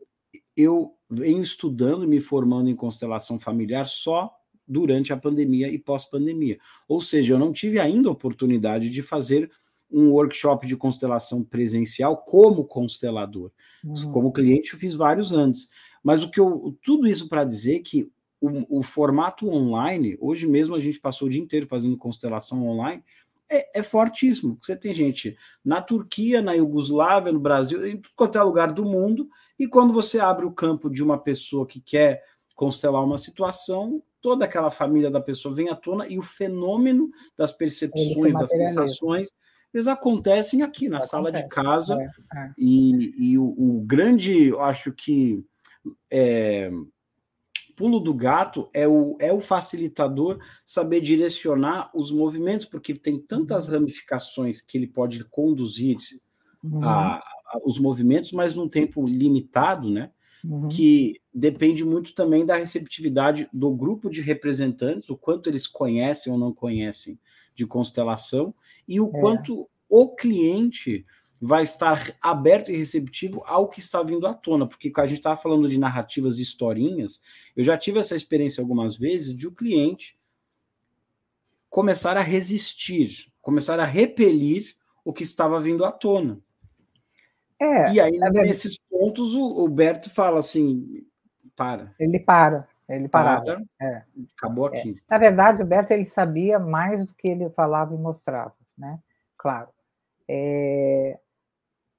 eu venho estudando e me formando em constelação familiar só durante a pandemia e pós-pandemia. Ou seja, eu não tive ainda a oportunidade de fazer um workshop de constelação presencial como constelador. Uhum. Como cliente eu fiz vários antes. Mas o que eu, tudo isso para dizer que o, o formato online, hoje mesmo a gente passou o dia inteiro fazendo constelação online, é, é fortíssimo. Você tem gente na Turquia, na Iugoslávia, no Brasil, em qualquer lugar do mundo, e quando você abre o campo de uma pessoa que quer constelar uma situação, toda aquela família da pessoa vem à tona e o fenômeno das percepções, das sensações... eles acontecem aqui, na Acontece. sala de casa, é, é. e, e o, o grande, eu acho que, é, pulo do gato é o, é o facilitador saber direcionar os movimentos, porque tem tantas uhum. ramificações que ele pode conduzir uhum. a, a, os movimentos, mas num tempo limitado, né? Uhum. Que depende muito também da receptividade do grupo de representantes, o quanto eles conhecem ou não conhecem de constelação, e o é. quanto o cliente vai estar aberto e receptivo ao que está vindo à tona, porque a gente estava falando de narrativas e historinhas, eu já tive essa experiência algumas vezes de o cliente começar a resistir, começar a repelir o que estava vindo à tona. É, e aí, é nesses pontos, o, o Berto fala assim, para. Ele para, ele parava. Para, é. Acabou aqui. É. Na verdade, o Berto ele sabia mais do que ele falava e mostrava, né? Claro. É...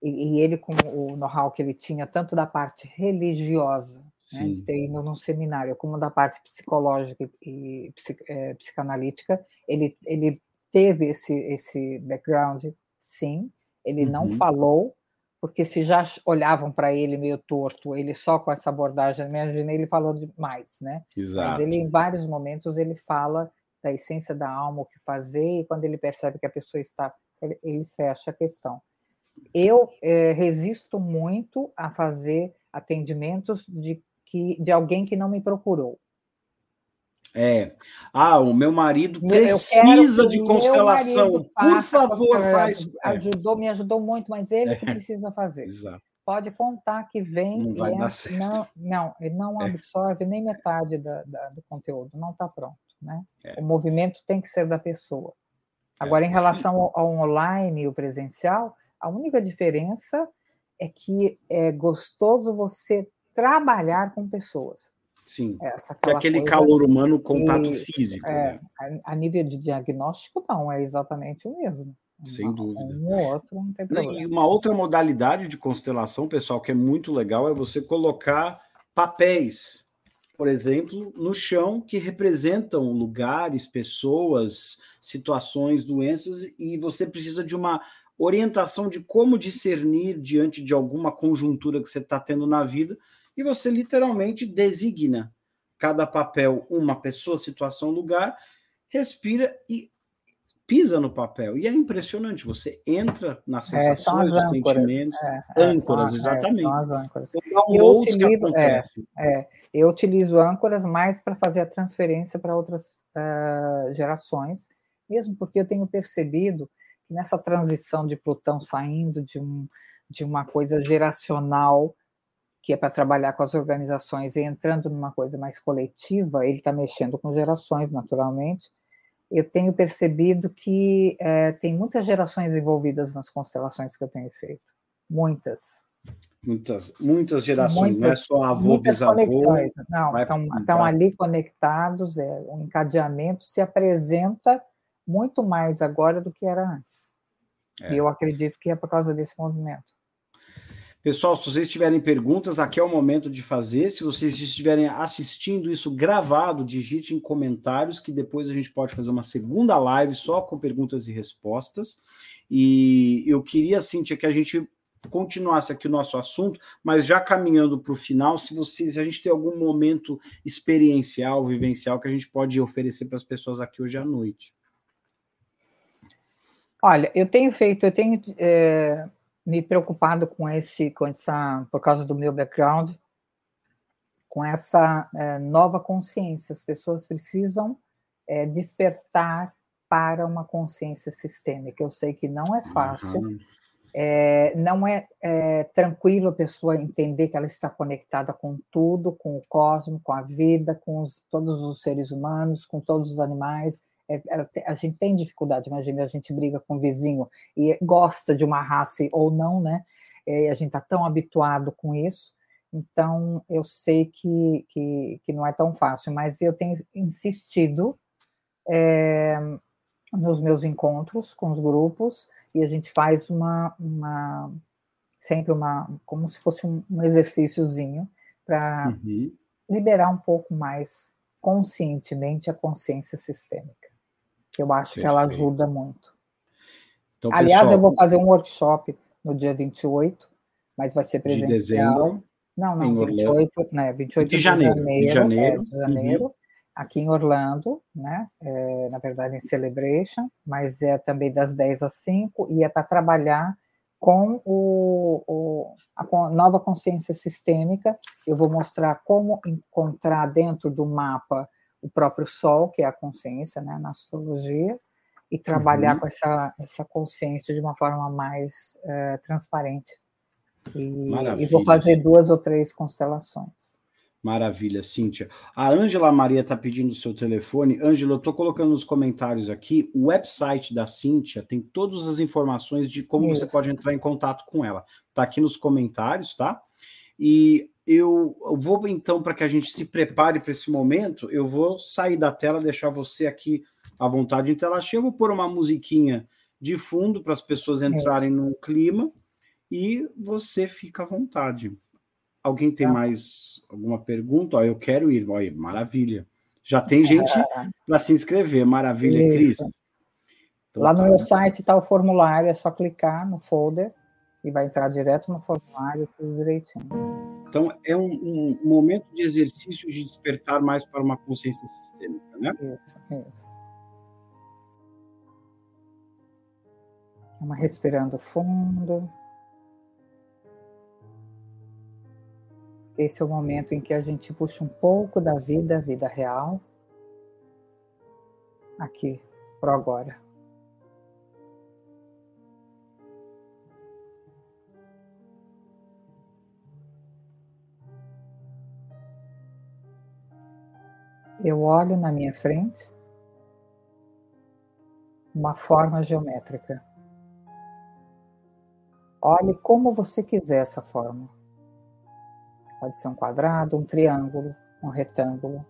E ele, com o know-how que ele tinha, tanto da parte religiosa, né, de ter ido num seminário, como da parte psicológica e psic, é, psicanalítica, ele, ele teve esse, esse background, sim. Ele uhum. não falou, porque se já olhavam para ele meio torto, ele só com essa abordagem, imagina, ele falou demais, né? Exato. Mas ele, em vários momentos, ele fala da essência da alma, o que fazer, e quando ele percebe que a pessoa está... ele fecha a questão. Eu eh, resisto muito a fazer atendimentos de, que, de alguém que não me procurou. É. Ah, o meu marido precisa de constelação. Por favor, faz. Ajudou, me ajudou muito, mas ele que precisa fazer. Exato. Pode contar que vem... Não vai dar certo. Não, não, ele não absorve nem metade da, da, do conteúdo. Não está pronto, né? É. O movimento tem que ser da pessoa. Agora, em relação ao, ao online e o presencial, a única diferença é que é gostoso você trabalhar com pessoas. Sim, Essa, que é aquele calor humano, contato e, físico. É, né? a, a nível de diagnóstico, não, é exatamente o mesmo. Sem uma, dúvida. Um outro, não tem problema. E uma outra modalidade de constelação, pessoal, que é muito legal, é você colocar papéis, por exemplo, no chão, que representam lugares, pessoas, situações, doenças, e você precisa de uma orientação de como discernir diante de alguma conjuntura que você está tendo na vida, e você literalmente designa cada papel, uma pessoa, situação, lugar, respira e pisa no papel. E é impressionante, você entra nas sensações, é, nos sentimentos, é, é, âncoras, são, exatamente. É, são as âncoras. Eu utilizo, é, é, eu utilizo âncoras mais para fazer a transferência para outras uh, gerações, mesmo porque eu tenho percebido que nessa transição de Plutão saindo de, um, de uma coisa geracional, que é para trabalhar com as organizações, e entrando numa coisa mais coletiva, ele está mexendo com gerações, naturalmente. Eu tenho percebido que é, tem muitas gerações envolvidas nas constelações que eu tenho feito. Muitas. Muitas, muitas gerações, muitas, não é só avô, bisavô. Conexões. Não, estão, estão ali conectados, é, o encadeamento se apresenta muito mais agora do que era antes. É. E eu acredito que é por causa desse movimento. Pessoal, se vocês tiverem perguntas, aqui é o momento de fazer. Se vocês estiverem assistindo isso gravado, digite em comentários, que depois a gente pode fazer uma segunda live só com perguntas e respostas. E eu queria, Cíntia, que a gente continuasse aqui o nosso assunto, mas já caminhando para o final, se vocês, a gente tem algum momento experiencial, vivencial, que a gente pode oferecer para as pessoas aqui hoje à noite. Olha, eu tenho feito, eu tenho... É... me preocupado com esse, com essa, por causa do meu background, com essa é, nova consciência. As pessoas precisam é, despertar para uma consciência sistêmica. Eu sei que não é fácil, uhum. é, não é, é tranquilo a pessoa entender que ela está conectada com tudo, com o cosmos, com a vida, com os, todos os seres humanos, com todos os animais. A gente tem dificuldade, imagina, a gente briga com o vizinho e gosta de uma raça ou não, né? E a gente está tão habituado com isso, então eu sei que, que, que não é tão fácil, mas eu tenho insistido é, nos meus encontros com os grupos, e a gente faz uma, uma sempre uma, como se fosse um exercíciozinho para uhum. liberar um pouco mais conscientemente a consciência sistêmica. Que eu acho Perfeito. Que ela ajuda muito. Então, aliás, pessoal, eu vou fazer um workshop no dia vinte e oito, mas vai ser presencial. De dezembro? Não, não, vinte e oito, né, vinte e oito de, de janeiro. janeiro, de janeiro, é, de janeiro uhum. Aqui em Orlando, né, é, na verdade em Celebration, mas é também das dez às cinco, e é para trabalhar com o, o, a nova consciência sistêmica. Eu vou mostrar como encontrar dentro do mapa o próprio Sol, que é a consciência, né, na astrologia, e e trabalhar uhum. com essa, essa consciência de uma forma mais é, transparente. E, e vou fazer duas ou três constelações. Maravilha, Cíntia. A Ângela Maria está pedindo o seu telefone. Ângela, eu estou colocando nos comentários aqui, o website da Cíntia tem todas as informações de como Isso. você pode entrar em contato com ela. Está aqui nos comentários, tá? E eu vou, então, para que a gente se prepare para esse momento, eu vou sair da tela, deixar você aqui à vontade em tela cheia, eu vou pôr uma musiquinha de fundo para as pessoas entrarem Isso. num clima e você fica à vontade. Alguém tem mais alguma pergunta? Ó, eu quero ir. Ó, maravilha. Já tem gente para se inscrever. Maravilha, Cris. Então, lá no tá... meu site está o formulário, é só clicar no folder e vai entrar direto no formulário, tudo direitinho. Então, é um, um momento de exercício de despertar mais para uma consciência sistêmica, né? Isso, isso. Vamos respirando fundo. Esse é o momento em que a gente puxa um pouco da vida, vida real, aqui, pro agora. Eu olho na minha frente uma forma geométrica. Olhe como você quiser essa forma. Pode ser um quadrado, um triângulo, um retângulo,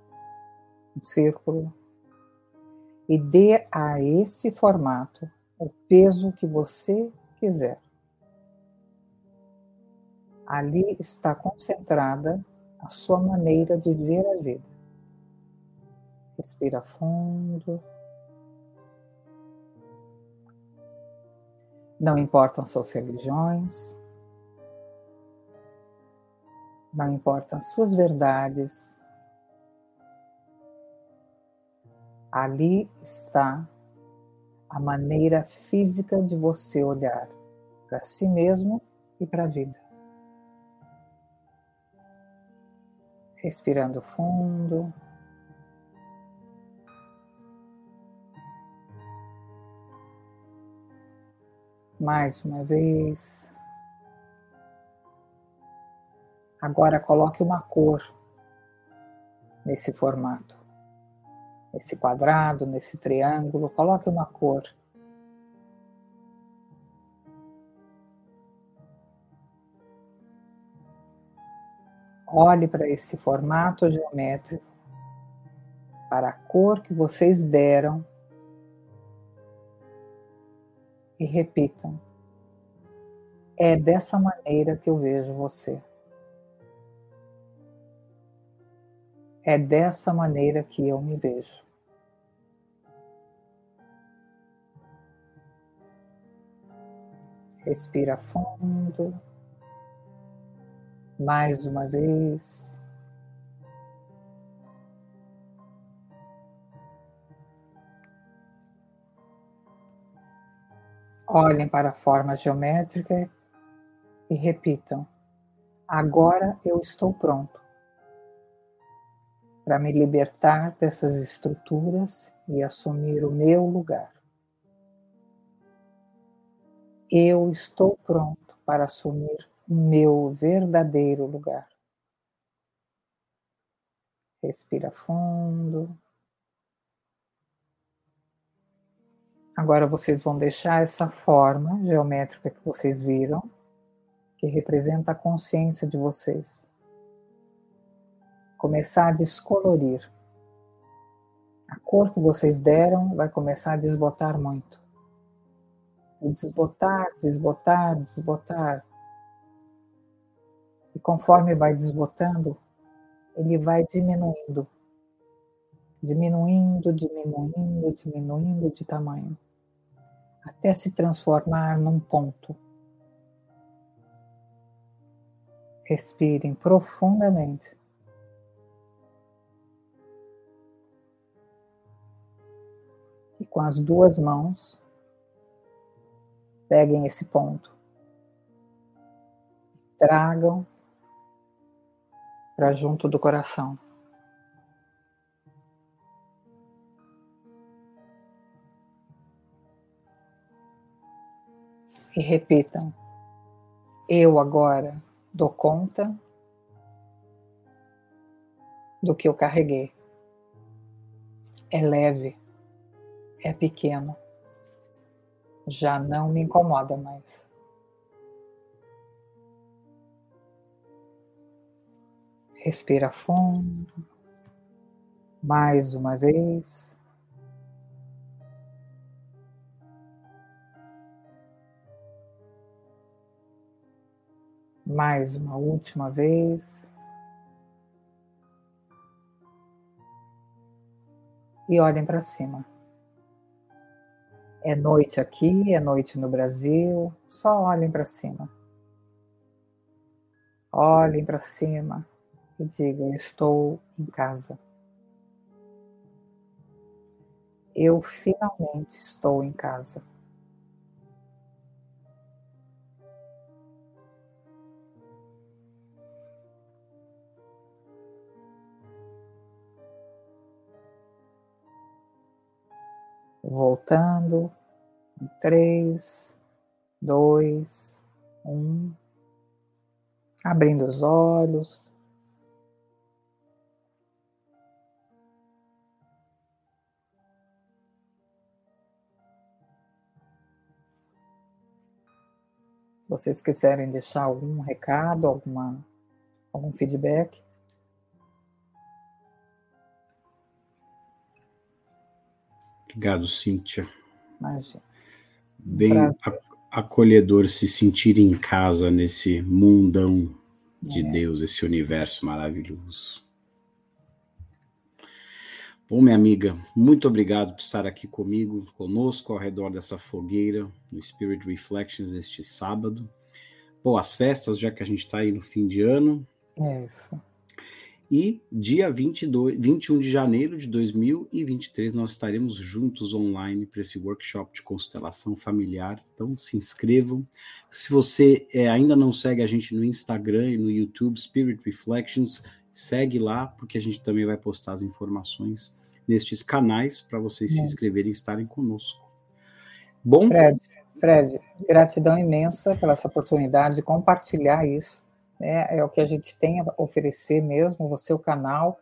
um círculo. E dê a esse formato o peso que você quiser. Ali está concentrada a sua maneira de ver a vida. Respira fundo. Não importam suas religiões. Não importam as suas verdades. Ali está a maneira física de você olhar para si mesmo e para a vida. Respirando fundo. Mais uma vez. Agora coloque uma cor nesse formato, nesse quadrado, nesse triângulo, coloque uma cor. Olhe para esse formato geométrico, para a cor que vocês deram e repitam: é dessa maneira que eu vejo você. É dessa maneira que eu me vejo. Respira fundo. Mais uma vez. Olhem para a forma geométrica e repitam: agora eu estou pronto para me libertar dessas estruturas e assumir o meu lugar. Eu estou pronto para assumir o meu verdadeiro lugar. Respira fundo. Agora vocês vão deixar essa forma geométrica que vocês viram, que representa a consciência de vocês, começar a descolorir. A cor que vocês deram vai começar a desbotar muito. Desbotar, desbotar, desbotar. E conforme vai desbotando, ele vai diminuindo. Diminuindo, diminuindo, diminuindo de tamanho. Até se transformar num ponto. Respirem profundamente. E com as duas mãos, peguem esse ponto. Tragam para junto do coração. e repitam: eu agora dou conta do que eu carreguei. É leve, é pequeno, já não me incomoda mais. Respira fundo, mais uma vez. Mais uma última vez. E olhem para cima. É noite aqui, é noite no Brasil. Só olhem para cima. Olhem para cima e digam: estou em casa. Eu finalmente estou em casa. Voltando, em três, dois, um, abrindo os olhos. Se vocês quiserem deixar algum recado, alguma, algum feedback. Obrigado, Cíntia. Imagina. Bem Prazer. Acolhedor se sentir em casa nesse mundão de é. Deus, esse universo maravilhoso. Bom, minha amiga, muito obrigado por estar aqui comigo, conosco, ao redor dessa fogueira, no Spirit Reflections, este sábado. Boas festas, já que a gente está aí no fim de ano. É isso. E dia vinte e dois, vinte e um de janeiro de dois mil e vinte e três, nós estaremos juntos online para esse workshop de constelação familiar. Então, se inscrevam. Se você é, ainda não segue a gente no Instagram e no YouTube, Spirit Reflections, segue lá, porque a gente também vai postar as informações nestes canais para vocês Sim. se inscreverem e estarem conosco. Bom, Fred, Fred, gratidão imensa pela essa oportunidade de compartilhar isso. É, é o que a gente tem a oferecer mesmo, você, o canal,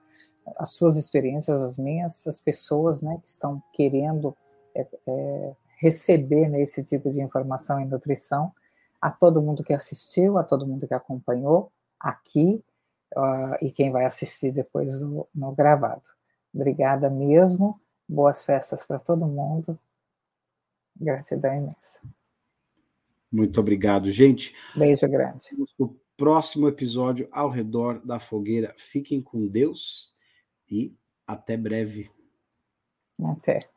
as suas experiências, as minhas, as pessoas, né, que estão querendo é, é, receber nesse tipo de informação e nutrição, a todo mundo que assistiu, a todo mundo que acompanhou aqui uh, e quem vai assistir depois no, no gravado. Obrigada mesmo, boas festas para todo mundo, gratidão imensa. Muito obrigado, gente. Beijo grande. Próximo episódio ao redor da fogueira. Fiquem com Deus e até breve. Até.